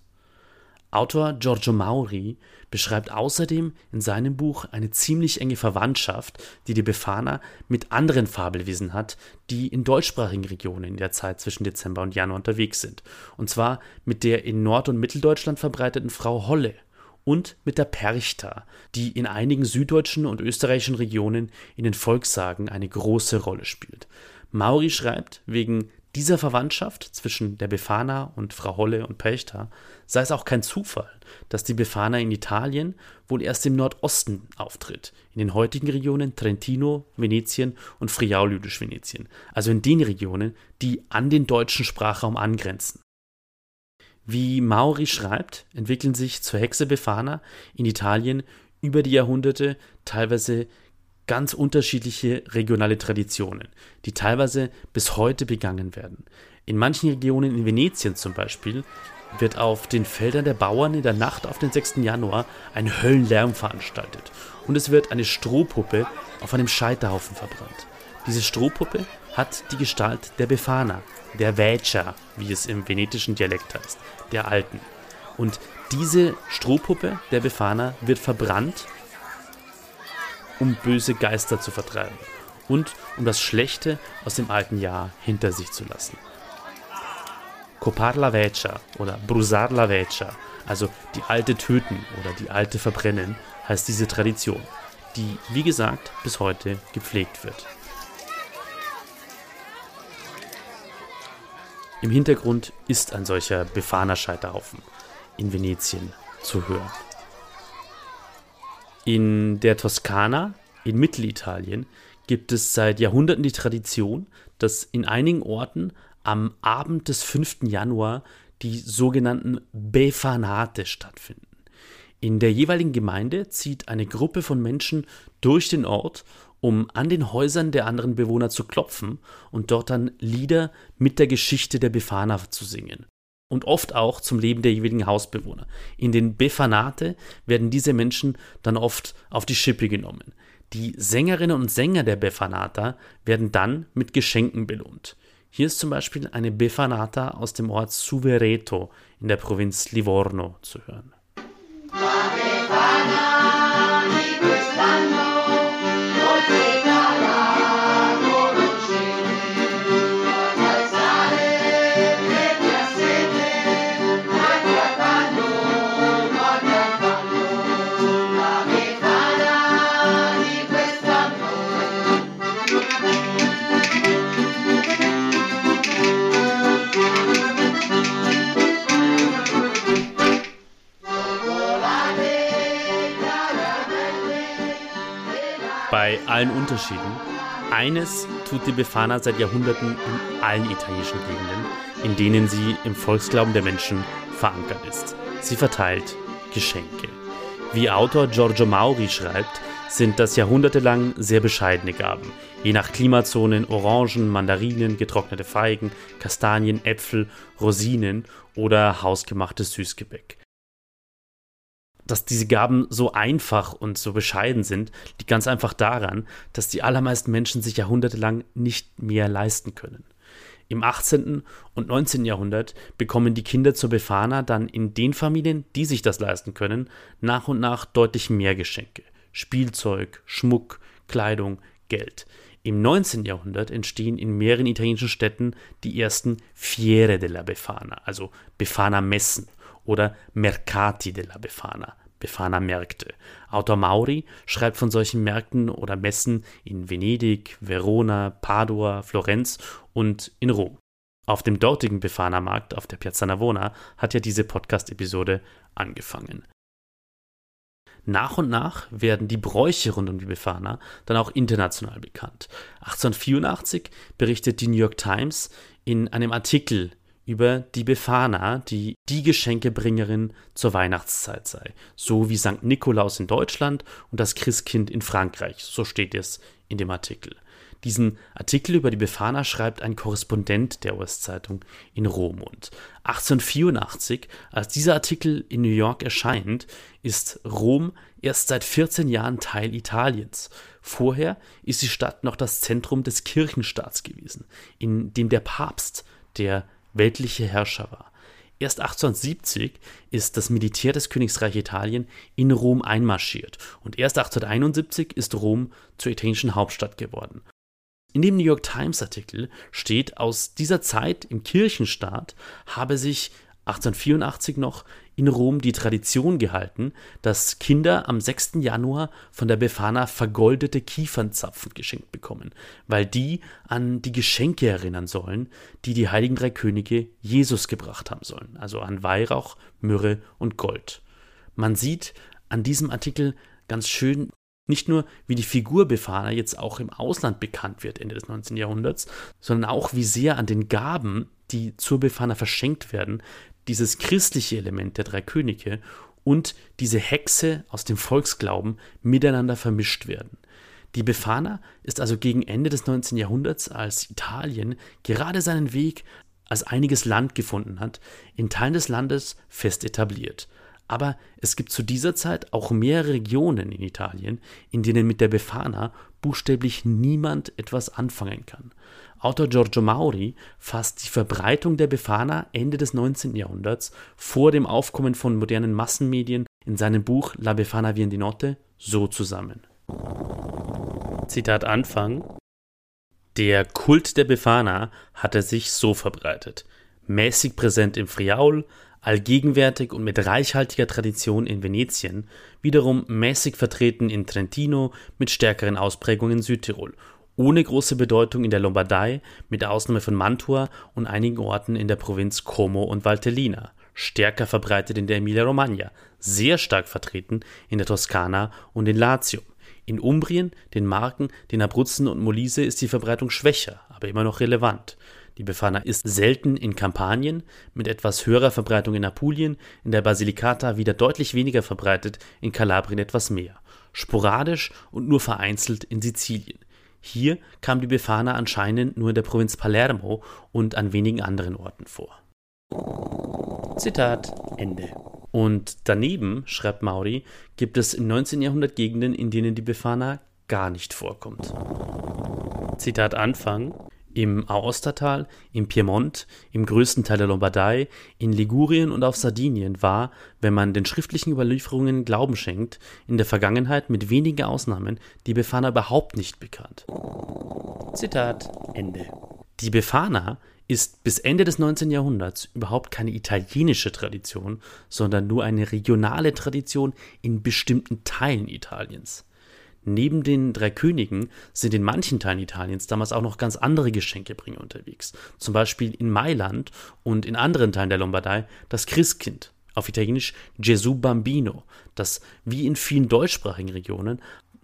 Autor Giorgio Mauri beschreibt außerdem in seinem Buch eine ziemlich enge Verwandtschaft, die die Befana mit anderen Fabelwesen hat, die in deutschsprachigen Regionen in der Zeit zwischen Dezember und Januar unterwegs sind. Und zwar mit der in Nord- und Mitteldeutschland verbreiteten Frau Holle und mit der Perchta, die in einigen süddeutschen und österreichischen Regionen in den Volkssagen eine große Rolle spielt. Mauri schreibt, wegen dieser Verwandtschaft zwischen der Befana und Frau Holle und Perchta sei es auch kein Zufall, dass die Befana in Italien wohl erst im Nordosten auftritt, in den heutigen Regionen Trentino, Venetien und Friaul-Lüdisch-Venetien, also in den Regionen, die an den deutschen Sprachraum angrenzen. Wie Mauri schreibt, entwickeln sich zur Hexe Befana in Italien über die Jahrhunderte teilweise ganz unterschiedliche regionale Traditionen, die teilweise bis heute begangen werden. In manchen Regionen in Venetien zum Beispiel wird auf den Feldern der Bauern in der Nacht auf den sechsten Januar ein Höllenlärm veranstaltet und es wird eine Strohpuppe auf einem Scheiterhaufen verbrannt. Diese Strohpuppe hat die Gestalt der Befana, der Vecchia, wie es im venetischen Dialekt heißt, der Alten. Und diese Strohpuppe der Befana wird verbrannt, um böse Geister zu vertreiben und um das Schlechte aus dem alten Jahr hinter sich zu lassen. Copar la vecchia oder Brusar la vecchia, also die Alte töten oder die Alte verbrennen, heißt diese Tradition, die, wie gesagt, bis heute gepflegt wird. Im Hintergrund ist ein solcher Befana-Scheiterhaufen in Venetien zu hören. In der Toskana, in Mittelitalien, gibt es seit Jahrhunderten die Tradition, dass in einigen Orten am Abend des fünften Januar die sogenannten Befanate stattfinden. In der jeweiligen Gemeinde zieht eine Gruppe von Menschen durch den Ort, um an den Häusern der anderen Bewohner zu klopfen und dort dann Lieder mit der Geschichte der Befana zu singen. Und oft auch zum Leben der jeweiligen Hausbewohner. In den Befanate werden diese Menschen dann oft auf die Schippe genommen. Die Sängerinnen und Sänger der Befanata werden dann mit Geschenken belohnt. Hier ist zum Beispiel eine Befanata aus dem Ort Suvereto in der Provinz Livorno zu hören. Bei allen Unterschieden, eines tut die Befana seit Jahrhunderten in allen italienischen Gegenden, in denen sie im Volksglauben der Menschen verankert ist. Sie verteilt Geschenke. Wie Autor Giorgio Mauri schreibt, sind das jahrhundertelang sehr bescheidene Gaben. Je nach Klimazonen Orangen, Mandarinen, getrocknete Feigen, Kastanien, Äpfel, Rosinen oder hausgemachtes Süßgebäck. Dass diese Gaben so einfach und so bescheiden sind, liegt ganz einfach daran, dass die allermeisten Menschen sich jahrhundertelang nicht mehr leisten können. Im achtzehnten und neunzehnten Jahrhundert bekommen die Kinder zur Befana dann in den Familien, die sich das leisten können, nach und nach deutlich mehr Geschenke. Spielzeug, Schmuck, Kleidung, Geld. Im neunzehnten Jahrhundert entstehen in mehreren italienischen Städten die ersten Fiere della Befana, also Befana-Messen oder Mercati della Befana, Befana-Märkte. Autor Mauri schreibt von solchen Märkten oder Messen in Venedig, Verona, Padua, Florenz und in Rom. Auf dem dortigen Befana-Markt auf der Piazza Navona hat ja diese Podcast-Episode angefangen. Nach und nach werden die Bräuche rund um die Befana dann auch international bekannt. achtzehnhundertvierundachtzig berichtet die New York Times in einem Artikel über die Befana, die die Geschenkebringerin zur Weihnachtszeit sei. So wie Sankt Nikolaus in Deutschland und das Christkind in Frankreich, so steht es in dem Artikel. Diesen Artikel über die Befana schreibt ein Korrespondent der U S-Zeitung in Rom. Und achtzehnhundertvierundachtzig, als dieser Artikel in New York erscheint, ist Rom erst seit vierzehn Jahren Teil Italiens. Vorher ist die Stadt noch das Zentrum des Kirchenstaats gewesen, in dem der Papst der weltliche Herrscher war. Erst achtzehnhundertsiebzig ist das Militär des Königreichs Italien in Rom einmarschiert und erst achtzehnhunderteinundsiebzig ist Rom zur italienischen Hauptstadt geworden. In dem New York Times-Artikel steht, aus dieser Zeit im Kirchenstaat habe sich achtzehnhundertvierundachtzig noch in Rom die Tradition gehalten, dass Kinder am sechsten Januar von der Befana vergoldete Kiefernzapfen geschenkt bekommen, weil die an die Geschenke erinnern sollen, die die heiligen drei Könige Jesus gebracht haben sollen, also an Weihrauch, Myrrhe und Gold. Man sieht an diesem Artikel ganz schön, nicht nur, wie die Figur Befana jetzt auch im Ausland bekannt wird, Ende des neunzehnten Jahrhunderts, sondern auch, wie sehr an den Gaben, die zur Befana verschenkt werden, dieses christliche Element der drei Könige und diese Hexe aus dem Volksglauben miteinander vermischt werden. Die Befana ist also gegen Ende des neunzehnten Jahrhunderts, als Italien gerade seinen Weg als einiges Land gefunden hat, in Teilen des Landes fest etabliert. Aber es gibt zu dieser Zeit auch mehrere Regionen in Italien, in denen mit der Befana buchstäblich niemand etwas anfangen kann. Autor Giorgio Mauri fasst die Verbreitung der Befana Ende des neunzehnten Jahrhunderts vor dem Aufkommen von modernen Massenmedien in seinem Buch La Befana viene di notte so zusammen. Zitat Anfang. Der Kult der Befana hatte sich so verbreitet. Mäßig präsent im Friaul, allgegenwärtig und mit reichhaltiger Tradition in Venetien, wiederum mäßig vertreten in Trentino mit stärkeren Ausprägungen in Südtirol, ohne große Bedeutung in der Lombardei, mit Ausnahme von Mantua und einigen Orten in der Provinz Como und Valtellina, stärker verbreitet in der Emilia-Romagna, sehr stark vertreten in der Toskana und in Latium. In Umbrien, den Marken, den Abruzzen und Molise ist die Verbreitung schwächer, aber immer noch relevant. Die Befana ist selten in Kampanien, mit etwas höherer Verbreitung in Apulien, in der Basilicata wieder deutlich weniger verbreitet, in Kalabrien etwas mehr, sporadisch und nur vereinzelt in Sizilien. Hier kam die Befana anscheinend nur in der Provinz Palermo und an wenigen anderen Orten vor. Zitat Ende. Und daneben, schreibt Mauri, gibt es im neunzehnten Jahrhundert Gegenden, in denen die Befana gar nicht vorkommt. Zitat Anfang. Im Aostatal, im Piemont, im größten Teil der Lombardei, in Ligurien und auf Sardinien war, wenn man den schriftlichen Überlieferungen Glauben schenkt, in der Vergangenheit mit wenigen Ausnahmen die Befana überhaupt nicht bekannt. Zitat Ende. Die Befana ist bis Ende des neunzehnten Jahrhunderts überhaupt keine italienische Tradition, sondern nur eine regionale Tradition in bestimmten Teilen Italiens. Neben den drei Königen sind in manchen Teilen Italiens damals auch noch ganz andere Geschenkebringer unterwegs. Zum Beispiel in Mailand und in anderen Teilen der Lombardei das Christkind, auf Italienisch Gesù Bambino, das wie in vielen deutschsprachigen Regionen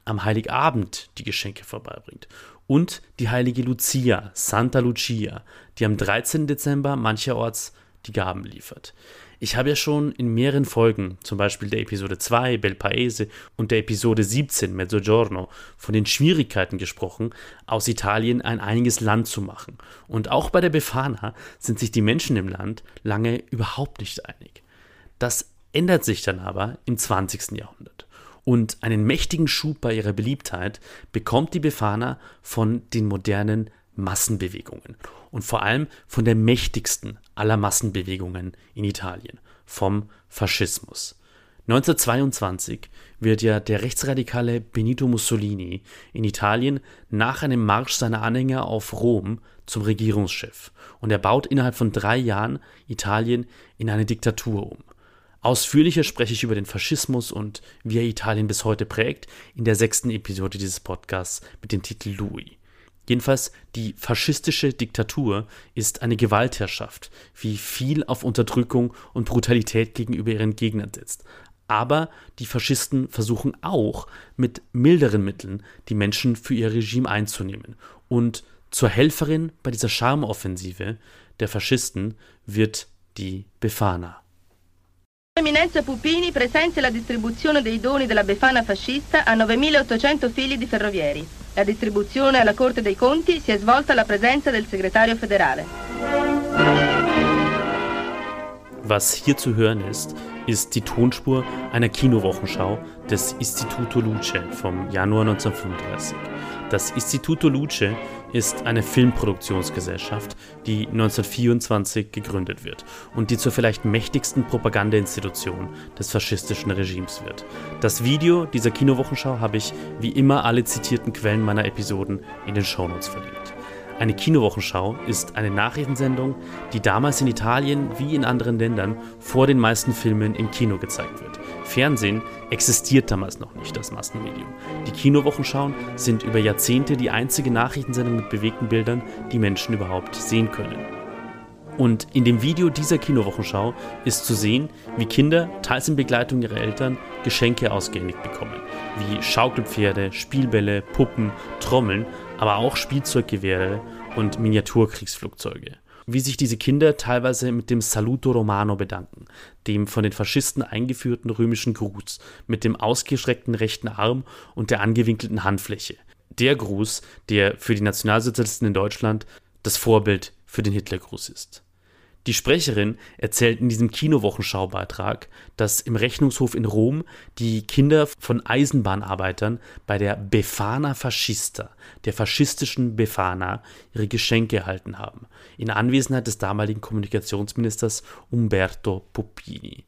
am Heiligabend die Geschenke vorbeibringt. Und die heilige Lucia, Santa Lucia, die am dreizehnten Dezember mancherorts die Gaben liefert. Ich habe ja schon in mehreren Folgen, zum Beispiel der Episode zwei, Bel Paese, und der Episode siebzehn, Mezzogiorno, von den Schwierigkeiten gesprochen, aus Italien ein einiges Land zu machen. Und auch bei der Befana sind sich die Menschen im Land lange überhaupt nicht einig. Das ändert sich dann aber im zwanzigsten Jahrhundert. Und einen mächtigen Schub bei ihrer Beliebtheit bekommt die Befana von den modernen Massenbewegungen und vor allem von der mächtigsten aller Massenbewegungen in Italien, vom Faschismus. neunzehnhundertzweiundzwanzig wird ja der rechtsradikale Benito Mussolini in Italien nach einem Marsch seiner Anhänger auf Rom zum Regierungschef und er baut innerhalb von drei Jahren Italien in eine Diktatur um. Ausführlicher spreche ich über den Faschismus und wie er Italien bis heute prägt in der sechsten Episode dieses Podcasts mit dem Titel Louis. Jedenfalls, die faschistische Diktatur ist eine Gewaltherrschaft, die viel auf Unterdrückung und Brutalität gegenüber ihren Gegnern setzt. Aber die Faschisten versuchen auch, mit milderen Mitteln die Menschen für ihr Regime einzunehmen. Und zur Helferin bei dieser Charmeoffensive der Faschisten wird die Befana. Eminenza Puppini presenzia la distribuzione dei doni della Befana fascista a novemilaottocento figli di ferrovieri. La distribuzione alla Corte dei Conti si è svolta alla presenza del segretario federale. Was hier zu hören ist, ist die Tonspur einer Kinowochenschau des Istituto Luce vom Januar neunzehnhundertfünfunddreißig. Das Istituto Luce ist eine Filmproduktionsgesellschaft, die neunzehnhundertvierundzwanzig gegründet wird und die zur vielleicht mächtigsten Propagandainstitution des faschistischen Regimes wird. Das Video dieser Kinowochenschau habe ich wie immer alle zitierten Quellen meiner Episoden in den Shownotes verlinkt. Eine Kinowochenschau ist eine Nachrichtensendung, die damals in Italien wie in anderen Ländern vor den meisten Filmen im Kino gezeigt wird. Fernsehen existiert damals noch nicht als Massenmedium. Die Kinowochenschauen sind über Jahrzehnte die einzige Nachrichtensendung mit bewegten Bildern, die Menschen überhaupt sehen können. Und in dem Video dieser Kinowochenschau ist zu sehen, wie Kinder, teils in Begleitung ihrer Eltern, Geschenke ausgehändigt bekommen. Wie Schaukelpferde, Spielbälle, Puppen, Trommeln, aber auch Spielzeuggewehre und Miniaturkriegsflugzeuge. Wie sich diese Kinder teilweise mit dem Saluto Romano bedanken, dem von den Faschisten eingeführten römischen Gruß, mit dem ausgestreckten rechten Arm und der angewinkelten Handfläche. Der Gruß, der für die Nationalsozialisten in Deutschland das Vorbild für den Hitlergruß ist. Die Sprecherin erzählt in diesem Kinowochenschaubeitrag, dass im Rechnungshof in Rom die Kinder von Eisenbahnarbeitern bei der Befana Fascista, der faschistischen Befana, ihre Geschenke erhalten haben, in Anwesenheit des damaligen Kommunikationsministers Umberto Puppini.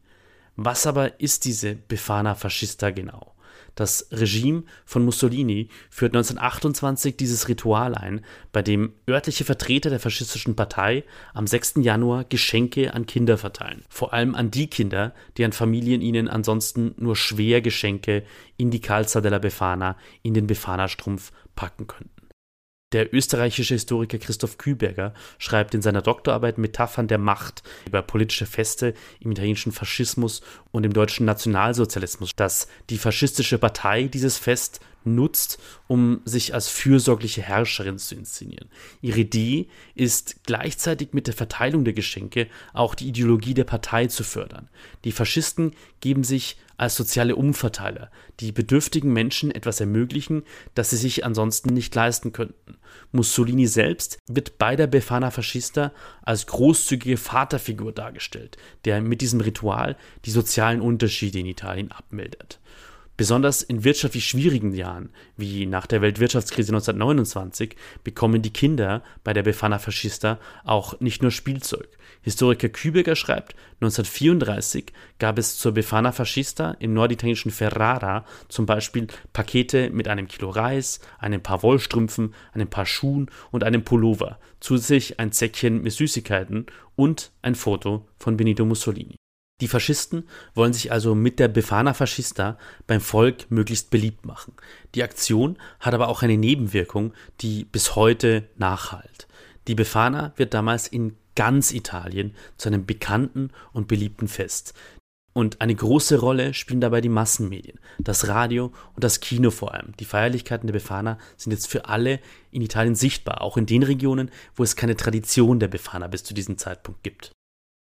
Was aber ist diese Befana Fascista genau? Das Regime von Mussolini führt neunzehnhundertachtundzwanzig dieses Ritual ein, bei dem örtliche Vertreter der faschistischen Partei am sechsten Januar Geschenke an Kinder verteilen. Vor allem an die Kinder, deren Familien ihnen ansonsten nur schwer Geschenke in die Calza della Befana, in den Befana-Strumpf packen könnten. Der österreichische Historiker Christoph Kühberger schreibt in seiner Doktorarbeit Metaphern der Macht über politische Feste im italienischen Faschismus und im deutschen Nationalsozialismus, dass die faschistische Partei dieses Fest nutzt, um sich als fürsorgliche Herrscherin zu inszenieren. Ihre Idee ist, gleichzeitig mit der Verteilung der Geschenke auch die Ideologie der Partei zu fördern. Die Faschisten geben sich als soziale Umverteiler, die bedürftigen Menschen etwas ermöglichen, das sie sich ansonsten nicht leisten könnten. Mussolini selbst wird bei der Befana Fascista als großzügige Vaterfigur dargestellt, der mit diesem Ritual die sozialen Unterschiede in Italien abmildert. Besonders in wirtschaftlich schwierigen Jahren, wie nach der Weltwirtschaftskrise neunzehnhundertneunundzwanzig, bekommen die Kinder bei der Befana Fascista auch nicht nur Spielzeug. Historiker Küberger schreibt, neunzehnhundertvierunddreißig gab es zur Befana Fascista im norditalienischen Ferrara zum Beispiel Pakete mit einem Kilo Reis, einem Paar Wollstrümpfen, einem Paar Schuhen und einem Pullover, zusätzlich ein Säckchen mit Süßigkeiten und ein Foto von Benito Mussolini. Die Faschisten wollen sich also mit der Befana Fascista beim Volk möglichst beliebt machen. Die Aktion hat aber auch eine Nebenwirkung, die bis heute nachhallt. Die Befana wird damals in ganz Italien zu einem bekannten und beliebten Fest. Und eine große Rolle spielen dabei die Massenmedien, das Radio und das Kino vor allem. Die Feierlichkeiten der Befana sind jetzt für alle in Italien sichtbar, auch in den Regionen, wo es keine Tradition der Befana bis zu diesem Zeitpunkt gibt.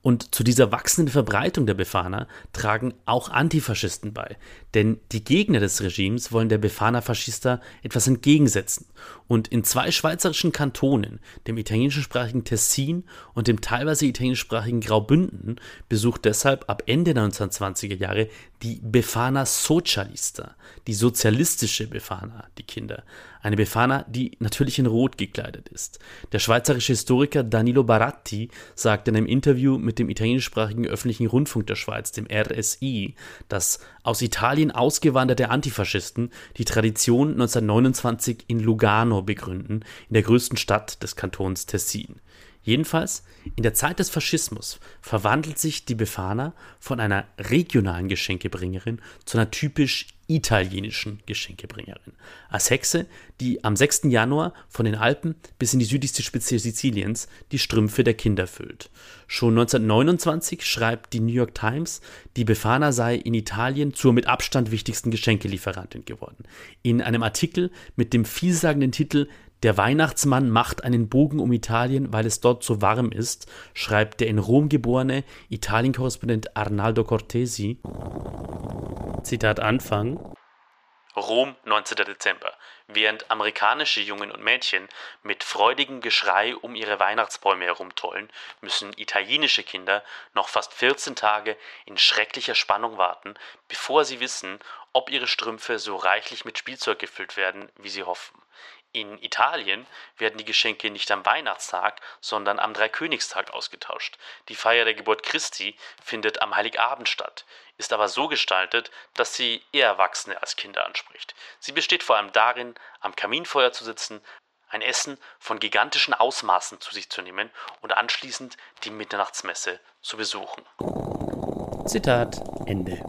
Und zu dieser wachsenden Verbreitung der Befana tragen auch Antifaschisten bei, denn die Gegner des Regimes wollen der Befana Faschista etwas entgegensetzen. Und in zwei schweizerischen Kantonen, dem italienischsprachigen Tessin und dem teilweise italienischsprachigen Graubünden, besucht deshalb ab Ende der neunzehnhundertzwanziger Jahre die Befana Socialista, die sozialistische Befana, die Kinder. Eine Befana, die natürlich in Rot gekleidet ist. Der schweizerische Historiker Danilo Baratti sagt in einem Interview mit dem italienischsprachigen öffentlichen Rundfunk der Schweiz, dem R S I, dass aus Italien ausgewanderte Antifaschisten die Tradition neunzehnhundertneunundzwanzig in Lugano begründen, in der größten Stadt des Kantons Tessin. Jedenfalls, in der Zeit des Faschismus verwandelt sich die Befana von einer regionalen Geschenkebringerin zu einer typisch italienischen Geschenkebringerin. Als Hexe, die am sechsten Januar von den Alpen bis in die südlichste Spitze Siziliens die Strümpfe der Kinder füllt. Schon neunzehnhundertneunundzwanzig schreibt die New York Times, die Befana sei in Italien zur mit Abstand wichtigsten Geschenkelieferantin geworden. In einem Artikel mit dem vielsagenden Titel Der Weihnachtsmann macht einen Bogen um Italien, weil es dort so warm ist, schreibt der in Rom geborene Italien-Korrespondent Arnaldo Cortesi. Zitat Anfang. Rom, neunzehnten Dezember. Während amerikanische Jungen und Mädchen mit freudigem Geschrei um ihre Weihnachtsbäume herumtollen, müssen italienische Kinder noch fast vierzehn Tage in schrecklicher Spannung warten, bevor sie wissen, ob ihre Strümpfe so reichlich mit Spielzeug gefüllt werden, wie sie hoffen. In Italien werden die Geschenke nicht am Weihnachtstag, sondern am Dreikönigstag ausgetauscht. Die Feier der Geburt Christi findet am Heiligabend statt, ist aber so gestaltet, dass sie eher Erwachsene als Kinder anspricht. Sie besteht vor allem darin, am Kaminfeuer zu sitzen, ein Essen von gigantischen Ausmaßen zu sich zu nehmen und anschließend die Mitternachtsmesse zu besuchen. Zitat Ende.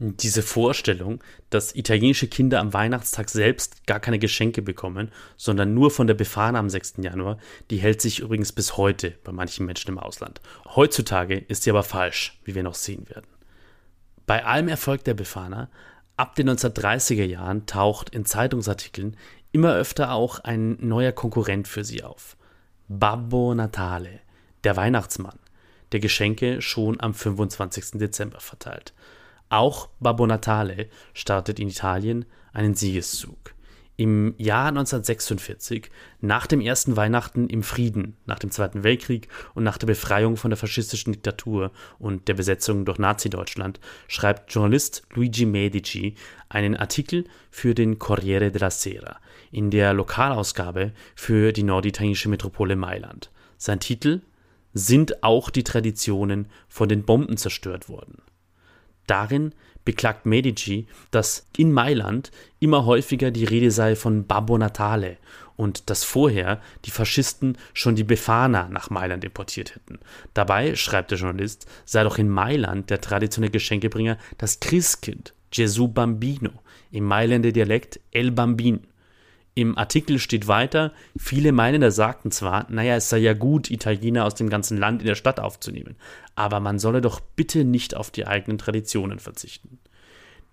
Diese Vorstellung, dass italienische Kinder am Weihnachtstag selbst gar keine Geschenke bekommen, sondern nur von der Befana am sechsten Januar, die hält sich übrigens bis heute bei manchen Menschen im Ausland. Heutzutage ist sie aber falsch, wie wir noch sehen werden. Bei allem Erfolg der Befana, ab den neunzehnhundertdreißiger Jahren taucht in Zeitungsartikeln immer öfter auch ein neuer Konkurrent für sie auf. Babbo Natale, der Weihnachtsmann, der Geschenke schon am fünfundzwanzigsten Dezember verteilt. Auch Babbo Natale startet in Italien einen Siegeszug. Im Jahr neunzehnhundertsechsundvierzig, nach dem ersten Weihnachten im Frieden, nach dem Zweiten Weltkrieg und nach der Befreiung von der faschistischen Diktatur und der Besetzung durch Nazi-Deutschland, schreibt Journalist Luigi Medici einen Artikel für den Corriere della Sera in der Lokalausgabe für die norditalienische Metropole Mailand. Sein Titel: Sind auch die Traditionen von den Bomben zerstört worden? Darin beklagt Medici, dass in Mailand immer häufiger die Rede sei von Babbo Natale und dass vorher die Faschisten schon die Befana nach Mailand importiert hätten. Dabei, schreibt der Journalist, sei doch in Mailand der traditionelle Geschenkebringer das Christkind, Gesù Bambino, im Mailänder Dialekt El Bambin. Im Artikel steht weiter, viele Mailänder sagten zwar, naja, es sei ja gut, Italiener aus dem ganzen Land in der Stadt aufzunehmen, aber man solle doch bitte nicht auf die eigenen Traditionen verzichten.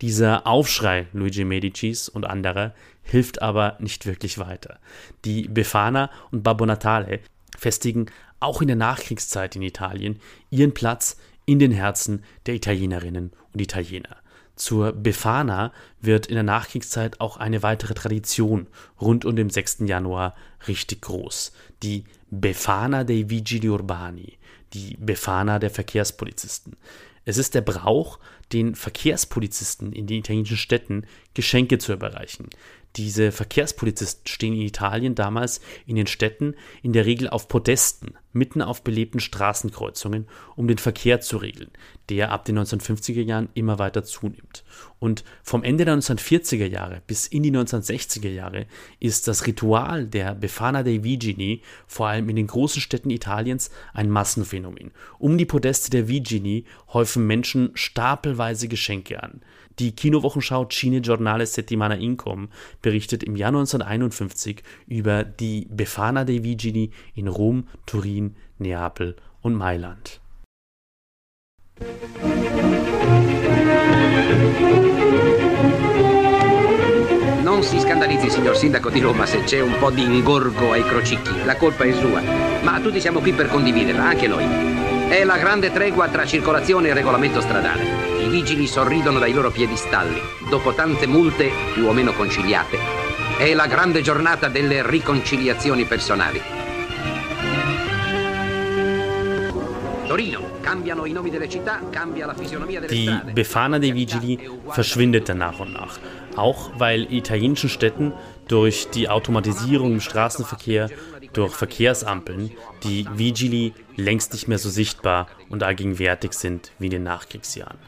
Dieser Aufschrei Luigi Medicis und anderer hilft aber nicht wirklich weiter. Die Befana und Babbo Natale festigen auch in der Nachkriegszeit in Italien ihren Platz in den Herzen der Italienerinnen und Italiener. Zur Befana wird in der Nachkriegszeit auch eine weitere Tradition rund um den sechsten Januar richtig groß. Die Befana dei Vigili Urbani, die Befana der Verkehrspolizisten. Es ist der Brauch, den Verkehrspolizisten in den italienischen Städten Geschenke zu überreichen. Diese Verkehrspolizisten stehen in Italien damals in den Städten in der Regel auf Podesten, mitten auf belebten Straßenkreuzungen, um den Verkehr zu regeln, der ab den neunzehnhundertfünfziger Jahren immer weiter zunimmt. Und vom Ende der neunzehnhundertvierziger Jahre bis in die neunzehnhundertsechziger Jahre ist das Ritual der Befana dei Vigili vor allem in den großen Städten Italiens ein Massenphänomen. Um die Podeste der Vigili häufen Menschen stapelweise Geschenke an. Die Kinowochenschau Cinegiornale Settimana Incom berichtet im Jahr neunzehnhunderteinundfünfzig über die Befana dei Vigili in Rom, Turin, Neapel und Mailand. Non si scandalizzi, signor Sindaco di Roma, se c'è un po' di ingorgo ai crocicchi. La colpa è sua. Ma tutti siamo qui per condividerla, anche noi. È la grande tregua tra circolazione e regolamento stradale. I vigili sorridono dai loro piedistalli, dopo tante multe più o meno conciliate. È la grande giornata delle riconciliazioni personali. Die Befana der Vigili verschwindet dann nach und nach, auch weil italienischen Städten durch die Automatisierung im Straßenverkehr, durch Verkehrsampeln, die Vigili längst nicht mehr so sichtbar und allgegenwärtig sind wie in den Nachkriegsjahren.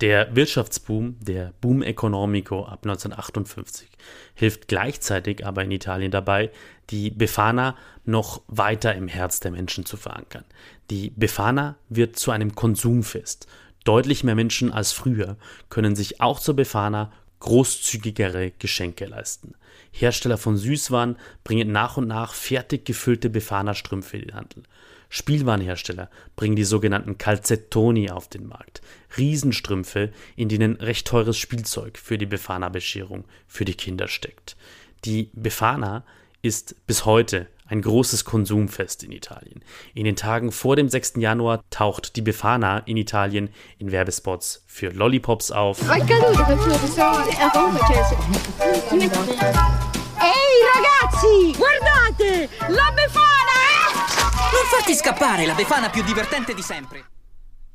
Der Wirtschaftsboom, der Boom Economico ab neunzehnhundertachtundfünfzig, hilft gleichzeitig aber in Italien dabei, die Befana noch weiter im Herz der Menschen zu verankern. Die Befana wird zu einem Konsumfest. Deutlich mehr Menschen als früher können sich auch zur Befana großzügigere Geschenke leisten. Hersteller von Süßwaren bringen nach und nach fertig gefüllte Befana-Strümpfe in den Handel. Spielwarenhersteller bringen die sogenannten Calzettoni auf den Markt. Riesenstrümpfe, in denen recht teures Spielzeug für die Befana-Bescherung für die Kinder steckt. Die Befana ist bis heute ein großes Konsumfest in Italien. In den Tagen vor dem sechsten Januar taucht die Befana in Italien in Werbespots für Lollipops auf. Ehi ragazzi, guardate, la Befana! Non fatti scappare, la Befana più divertente di sempre.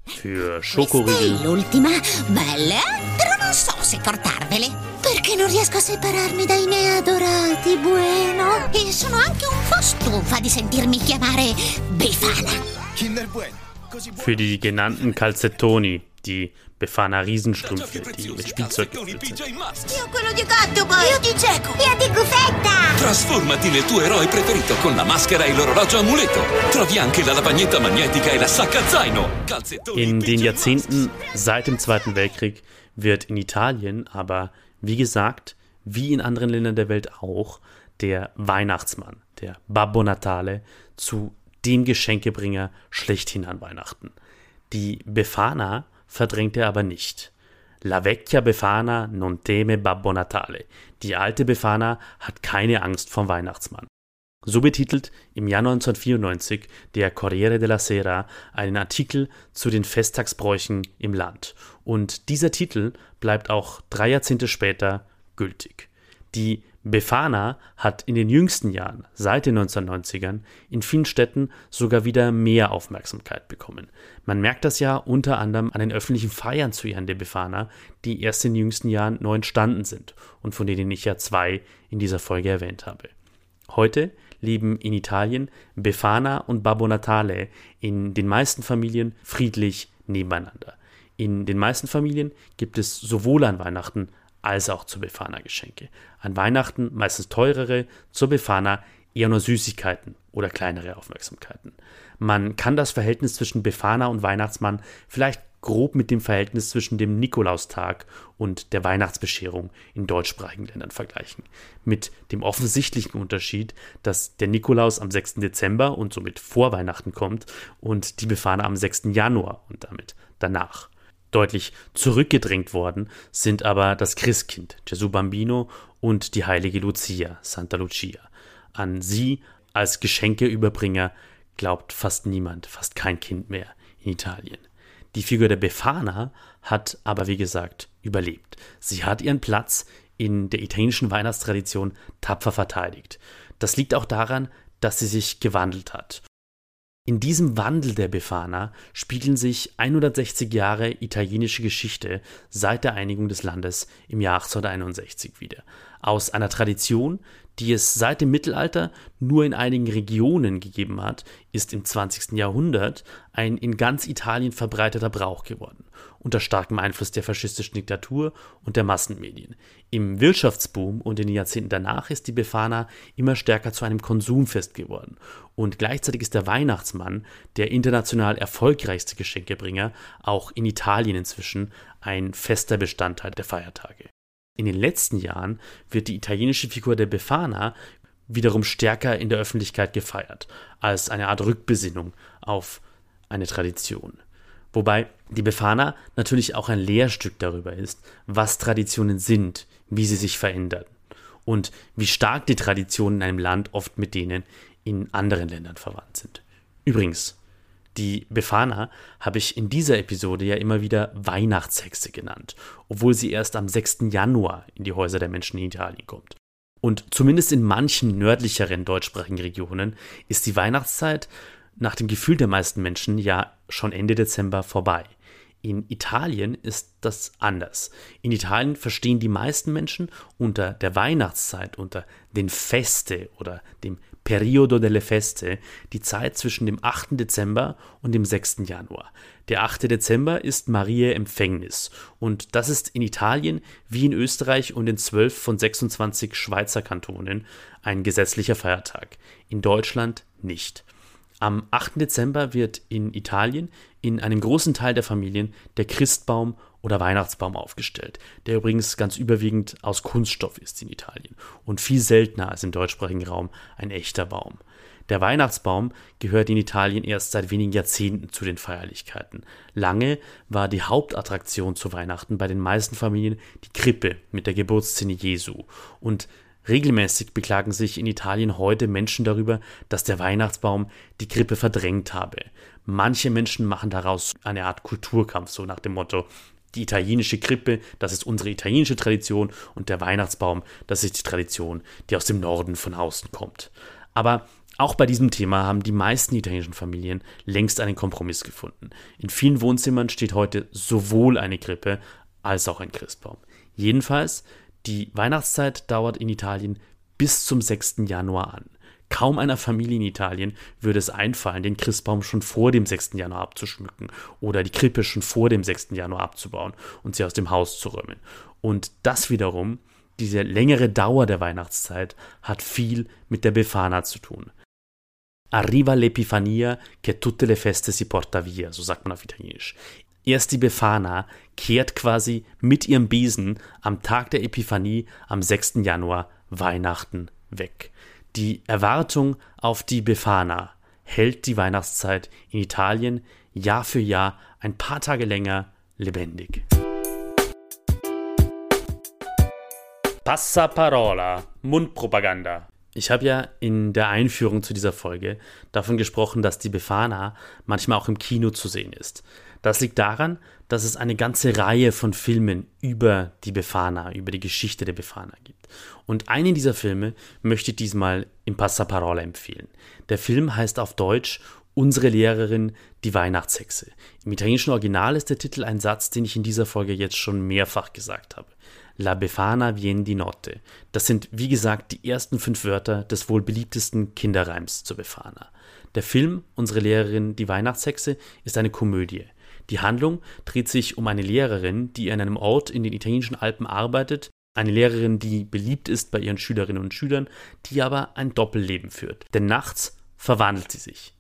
Für Schokoriegel. Questa è l'ultima, bella, però non so se portarvele, perché non riesco a separarmi dai miei adorati, bueno. E sono anche un po' stufa di sentirmi chiamare Befana. Kinder bueno. Für die genannten Calzettoni, die Befana Riesenstrümpfe, die mit Spielzeug gefüllt sind. Io quello di Gattoboy, io di Geco, io di Gufetta. Trasformati nel tuo eroe preferito con la maschera e l'orologio amuleto. Trovi anche la lavagnetta magnetica e la sacca zaino. In den Jahrzehnten seit dem Zweiten Weltkrieg wird in Italien aber, wie gesagt, wie in anderen Ländern der Welt auch, der Weihnachtsmann, der Babbo Natale, zu dem Geschenkebringer schlechthin an Weihnachten. Die Befana verdrängt er aber nicht. La vecchia Befana non teme Babbo Natale. Die alte Befana hat keine Angst vor Weihnachtsmann. So betitelt im Jahr neunzehnhundertvierundneunzig der Corriere della Sera einen Artikel zu den Festtagsbräuchen im Land. Und dieser Titel bleibt auch drei Jahrzehnte später gültig. Die Befana hat in den jüngsten Jahren, seit den neunzehnhundertneunzigern, in vielen Städten sogar wieder mehr Aufmerksamkeit bekommen. Man merkt das ja unter anderem an den öffentlichen Feiern zu Ehren der Befana, die erst in den jüngsten Jahren neu entstanden sind und von denen ich ja zwei in dieser Folge erwähnt habe. Heute leben in Italien Befana und Babbo Natale in den meisten Familien friedlich nebeneinander. In den meisten Familien gibt es sowohl an Weihnachten als auch zur Befana Geschenke. An Weihnachten meistens teurere, zur Befana eher nur Süßigkeiten oder kleinere Aufmerksamkeiten. Man kann das Verhältnis zwischen Befana und Weihnachtsmann vielleicht grob mit dem Verhältnis zwischen dem Nikolaustag und der Weihnachtsbescherung in deutschsprachigen Ländern vergleichen. Mit dem offensichtlichen Unterschied, dass der Nikolaus am sechsten Dezember und somit vor Weihnachten kommt und die Befana am sechsten Januar und damit danach. Deutlich zurückgedrängt worden sind aber das Christkind, Gesù Bambino, und die heilige Lucia, Santa Lucia. An sie als Geschenkeüberbringer glaubt fast niemand, fast kein Kind mehr in Italien. Die Figur der Befana hat aber, wie gesagt, überlebt. Sie hat ihren Platz in der italienischen Weihnachtstradition tapfer verteidigt. Das liegt auch daran, dass sie sich gewandelt hat. In diesem Wandel der Befana spiegeln sich hundertsechzig Jahre italienische Geschichte seit der Einigung des Landes im Jahr achtzehnhunderteinundsechzig wieder. Aus einer Tradition, die es seit dem Mittelalter nur in einigen Regionen gegeben hat, ist im zwanzigsten Jahrhundert ein in ganz Italien verbreiteter Brauch geworden, unter starkem Einfluss der faschistischen Diktatur und der Massenmedien. Im Wirtschaftsboom und in den Jahrzehnten danach ist die Befana immer stärker zu einem Konsumfest geworden. Und gleichzeitig ist der Weihnachtsmann, der international erfolgreichste Geschenkebringer, auch in Italien inzwischen ein fester Bestandteil der Feiertage. In den letzten Jahren wird die italienische Figur der Befana wiederum stärker in der Öffentlichkeit gefeiert, als eine Art Rückbesinnung auf eine Tradition. Wobei die Befana natürlich auch ein Lehrstück darüber ist, was Traditionen sind, wie sie sich verändern und wie stark die Traditionen in einem Land oft mit denen in anderen Ländern verwandt sind. Übrigens, die Befana habe ich in dieser Episode ja immer wieder Weihnachtshexe genannt, obwohl sie erst am sechsten Januar in die Häuser der Menschen in Italien kommt. Und zumindest in manchen nördlicheren deutschsprachigen Regionen ist die Weihnachtszeit nach dem Gefühl der meisten Menschen ja schon Ende Dezember vorbei. In Italien ist das anders. In Italien verstehen die meisten Menschen unter der Weihnachtszeit, unter den Feste oder dem Periodo delle Feste, die Zeit zwischen dem achten Dezember und dem sechsten Januar. Der achte Dezember ist Mariä Empfängnis und das ist in Italien wie in Österreich und in zwölf von sechsundzwanzig Schweizer Kantonen ein gesetzlicher Feiertag. In Deutschland nicht. Am achten Dezember wird in Italien in einem großen Teil der Familien der Christbaum oder Weihnachtsbaum aufgestellt, der übrigens ganz überwiegend aus Kunststoff ist in Italien und viel seltener als im deutschsprachigen Raum ein echter Baum. Der Weihnachtsbaum gehört in Italien erst seit wenigen Jahrzehnten zu den Feierlichkeiten. Lange war die Hauptattraktion zu Weihnachten bei den meisten Familien die Krippe mit der Geburtsszene Jesu und regelmäßig beklagen sich in Italien heute Menschen darüber, dass der Weihnachtsbaum die Krippe verdrängt habe. Manche Menschen machen daraus eine Art Kulturkampf, so nach dem Motto, die italienische Krippe, das ist unsere italienische Tradition und der Weihnachtsbaum, das ist die Tradition, die aus dem Norden von außen kommt. Aber auch bei diesem Thema haben die meisten italienischen Familien längst einen Kompromiss gefunden. In vielen Wohnzimmern steht heute sowohl eine Krippe als auch ein Christbaum. Jedenfalls, die Weihnachtszeit dauert in Italien bis zum sechsten Januar an. Kaum einer Familie in Italien würde es einfallen, den Christbaum schon vor dem sechsten Januar abzuschmücken oder die Krippe schon vor dem sechsten Januar abzubauen und sie aus dem Haus zu räumen. Und das wiederum, diese längere Dauer der Weihnachtszeit, hat viel mit der Befana zu tun. Arriva l'Epifania che tutte le feste si porta via, so sagt man auf Italienisch. Erst die Befana kehrt quasi mit ihrem Besen am Tag der Epifanie am sechsten Januar Weihnachten weg. Die Erwartung auf die Befana hält die Weihnachtszeit in Italien Jahr für Jahr ein paar Tage länger lebendig. Passaparola, Mundpropaganda. Ich habe ja in der Einführung zu dieser Folge davon gesprochen, dass die Befana manchmal auch im Kino zu sehen ist. Das liegt daran, dass es eine ganze Reihe von Filmen über die Befana, über die Geschichte der Befana gibt. Und einen dieser Filme möchte ich diesmal im Passaparola empfehlen. Der Film heißt auf Deutsch Unsere Lehrerin, die Weihnachtshexe. Im italienischen Original ist der Titel ein Satz, den ich in dieser Folge jetzt schon mehrfach gesagt habe. La Befana viene di notte. Das sind, wie gesagt, die ersten fünf Wörter des wohl beliebtesten Kinderreims zur Befana. Der Film Unsere Lehrerin, die Weihnachtshexe ist eine Komödie. Die Handlung dreht sich um eine Lehrerin, die an einem Ort in den italienischen Alpen arbeitet. Eine Lehrerin, die beliebt ist bei ihren Schülerinnen und Schülern, die aber ein Doppelleben führt. Denn nachts verwandelt sie sich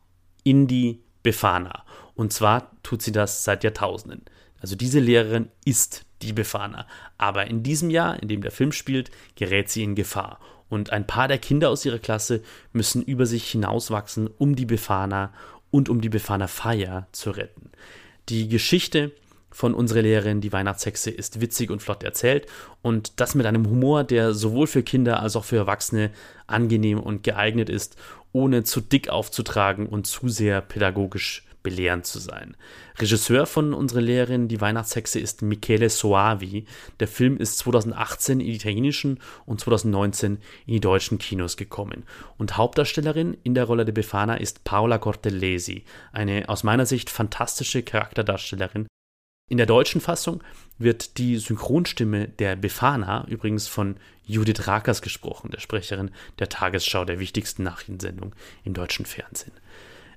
in die Befana. Und zwar tut sie das seit Jahrtausenden. Also diese Lehrerin ist die Befana. Aber in diesem Jahr, in dem der Film spielt, gerät sie in Gefahr. Und ein paar der Kinder aus ihrer Klasse müssen über sich hinauswachsen, um die Befana und um die Befana-Feier zu retten. Die Geschichte von Unsere Lehrerin, die Weihnachtshexe, ist witzig und flott erzählt und das mit einem Humor, der sowohl für Kinder als auch für Erwachsene angenehm und geeignet ist, ohne zu dick aufzutragen und zu sehr pädagogisch belehrend zu sein. Regisseur von Unsere Lehrerin, die Weihnachtshexe, ist Michele Soavi. Der Film ist zweitausendachtzehn in die italienischen und zweitausendneunzehn in die deutschen Kinos gekommen. Und Hauptdarstellerin in der Rolle der Befana ist Paola Cortellesi, eine aus meiner Sicht fantastische Charakterdarstellerin. In der deutschen Fassung wird die Synchronstimme der Befana übrigens von Judith Rakers gesprochen, der Sprecherin der Tagesschau, der wichtigsten Nachrichtensendung im deutschen Fernsehen.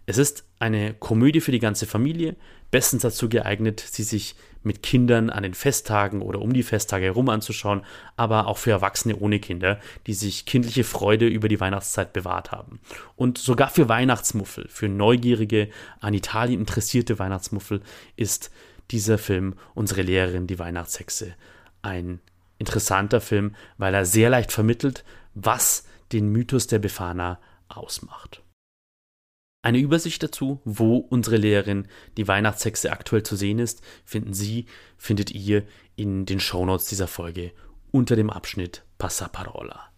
Es ist eine Komödie für die ganze Familie, bestens dazu geeignet, sie sich mit Kindern an den Festtagen oder um die Festtage herum anzuschauen, aber auch für Erwachsene ohne Kinder, die sich kindliche Freude über die Weihnachtszeit bewahrt haben. Und sogar für Weihnachtsmuffel, für neugierige, an Italien interessierte Weihnachtsmuffel ist dieser Film Unsere Lehrerin, die Weihnachtshexe, ein interessanter Film, weil er sehr leicht vermittelt, was den Mythos der Befana ausmacht. Eine Übersicht dazu, wo Unsere Lehrerin, die Weihnachtshexe, aktuell zu sehen ist, finden Sie, findet ihr in den Shownotes dieser Folge unter dem Abschnitt Passaparola.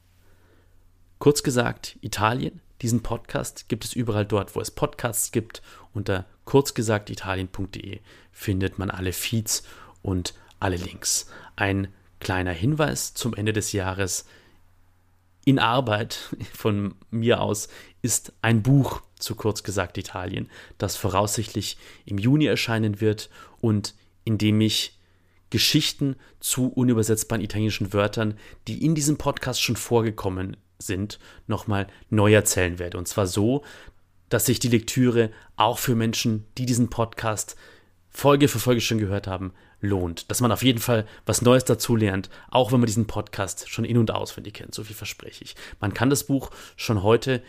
Kurz gesagt, Italien. Diesen Podcast gibt es überall dort, wo es Podcasts gibt. Unter kurzgesagtitalien punkt de findet man alle Feeds und alle Links. Ein kleiner Hinweis zum Ende des Jahres. In Arbeit, von mir aus, ist ein Buch zu Kurzgesagt Italien, das voraussichtlich im Juni erscheinen wird und in dem ich Geschichten zu unübersetzbaren italienischen Wörtern, die in diesem Podcast schon vorgekommen sind, nochmal neu erzählen werde. Und zwar so, dass sich die Lektüre auch für Menschen, die diesen Podcast Folge für Folge schon gehört haben, lohnt. Dass man auf jeden Fall was Neues dazu lernt, auch wenn man diesen Podcast schon in- und auswendig kennt. So viel verspreche ich. Man kann das Buch schon heute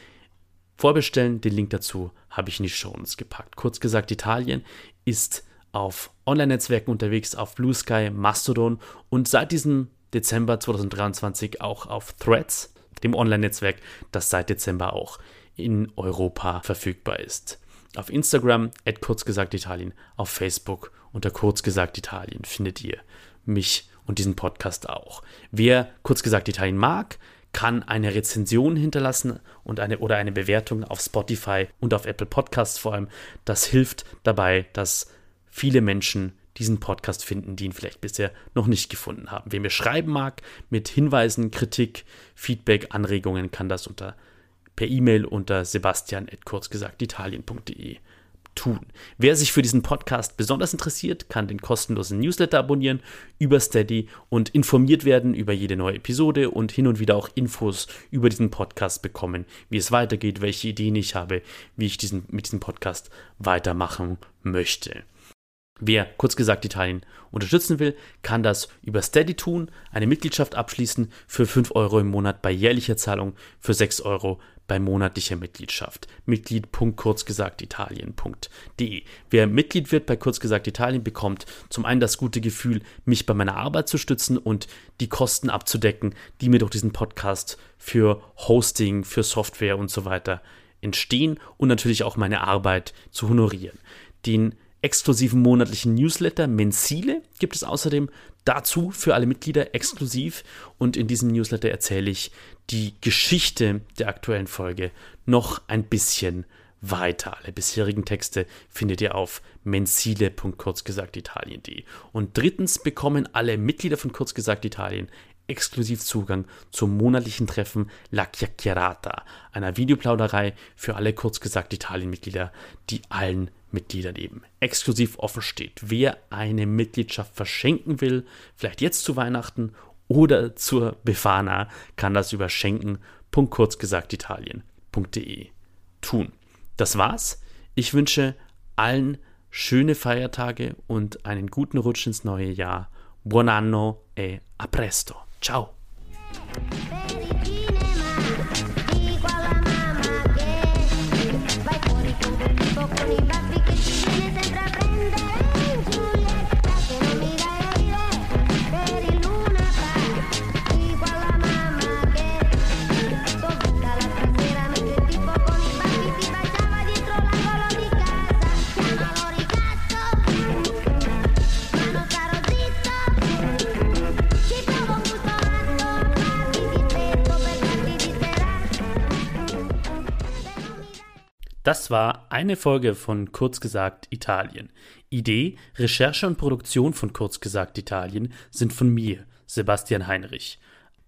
vorbestellen. Den Link dazu habe ich in die Shownotes gepackt. Kurz gesagt, Italien ist auf Online-Netzwerken unterwegs, auf Blue Sky, Mastodon und seit diesem Dezember zwanzig dreiundzwanzig auch auf Threads, dem Online-Netzwerk, das seit Dezember auch in Europa verfügbar ist. Auf Instagram, at kurzgesagtitalien, auf Facebook unter kurzgesagtitalien findet ihr mich und diesen Podcast auch. Wer Kurzgesagtitalien mag, kann eine Rezension hinterlassen und eine, oder eine Bewertung auf Spotify und auf Apple Podcasts vor allem. Das hilft dabei, dass viele Menschen diesen Podcast finden, die ihn vielleicht bisher noch nicht gefunden haben. Wer mir schreiben mag, mit Hinweisen, Kritik, Feedback, Anregungen, kann das unter per E-Mail unter sebastian at kurzgesagtitalien punkt de tun. Wer sich für diesen Podcast besonders interessiert, kann den kostenlosen Newsletter abonnieren über Steady und informiert werden über jede neue Episode und hin und wieder auch Infos über diesen Podcast bekommen, wie es weitergeht, welche Ideen ich habe, wie ich diesen, mit diesem Podcast weitermachen möchte. Wer kurz gesagt Italien unterstützen will, kann das über Steady tun, eine Mitgliedschaft abschließen für fünf Euro im Monat bei jährlicher Zahlung, für sechs Euro bei monatlicher Mitgliedschaft. Mitglied punkt kurzgesagtitalien punkt de. Wer Mitglied wird bei Kurzgesagt Italien, bekommt zum einen das gute Gefühl, mich bei meiner Arbeit zu stützen und die Kosten abzudecken, die mir durch diesen Podcast für Hosting, für Software und so weiter entstehen und natürlich auch meine Arbeit zu honorieren. Den exklusiven monatlichen Newsletter Mensile gibt es außerdem dazu für alle Mitglieder exklusiv und in diesem Newsletter erzähle ich die Geschichte der aktuellen Folge noch ein bisschen weiter. Alle bisherigen Texte findet ihr auf mensile punkt kurzgesagtitalien punkt de. Und drittens bekommen alle Mitglieder von Kurzgesagt Italien exklusiv Zugang zum monatlichen Treffen La Chiacchierata, einer Videoplauderei für alle Kurzgesagt Italien-Mitglieder, die allen Mitgliedern eben exklusiv offen steht. Wer eine Mitgliedschaft verschenken will, vielleicht jetzt zu Weihnachten oder zur Befana, kann das über schenken punkt kurzgesagtitalien punkt de tun. Das war's. Ich wünsche allen schöne Feiertage und einen guten Rutsch ins neue Jahr. Buon anno e a presto. Ciao. Das war eine Folge von Kurzgesagt Italien. Idee, Recherche und Produktion von Kurzgesagt Italien sind von mir, Sebastian Heinrich.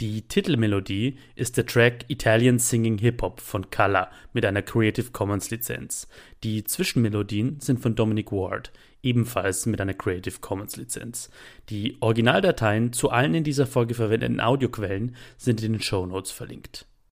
Die Titelmelodie ist der Track Italian Singing Hip Hop von Kala mit einer Creative Commons Lizenz. Die Zwischenmelodien sind von Dominic Ward, ebenfalls mit einer Creative Commons Lizenz. Die Originaldateien zu allen in dieser Folge verwendeten Audioquellen sind in den Shownotes verlinkt.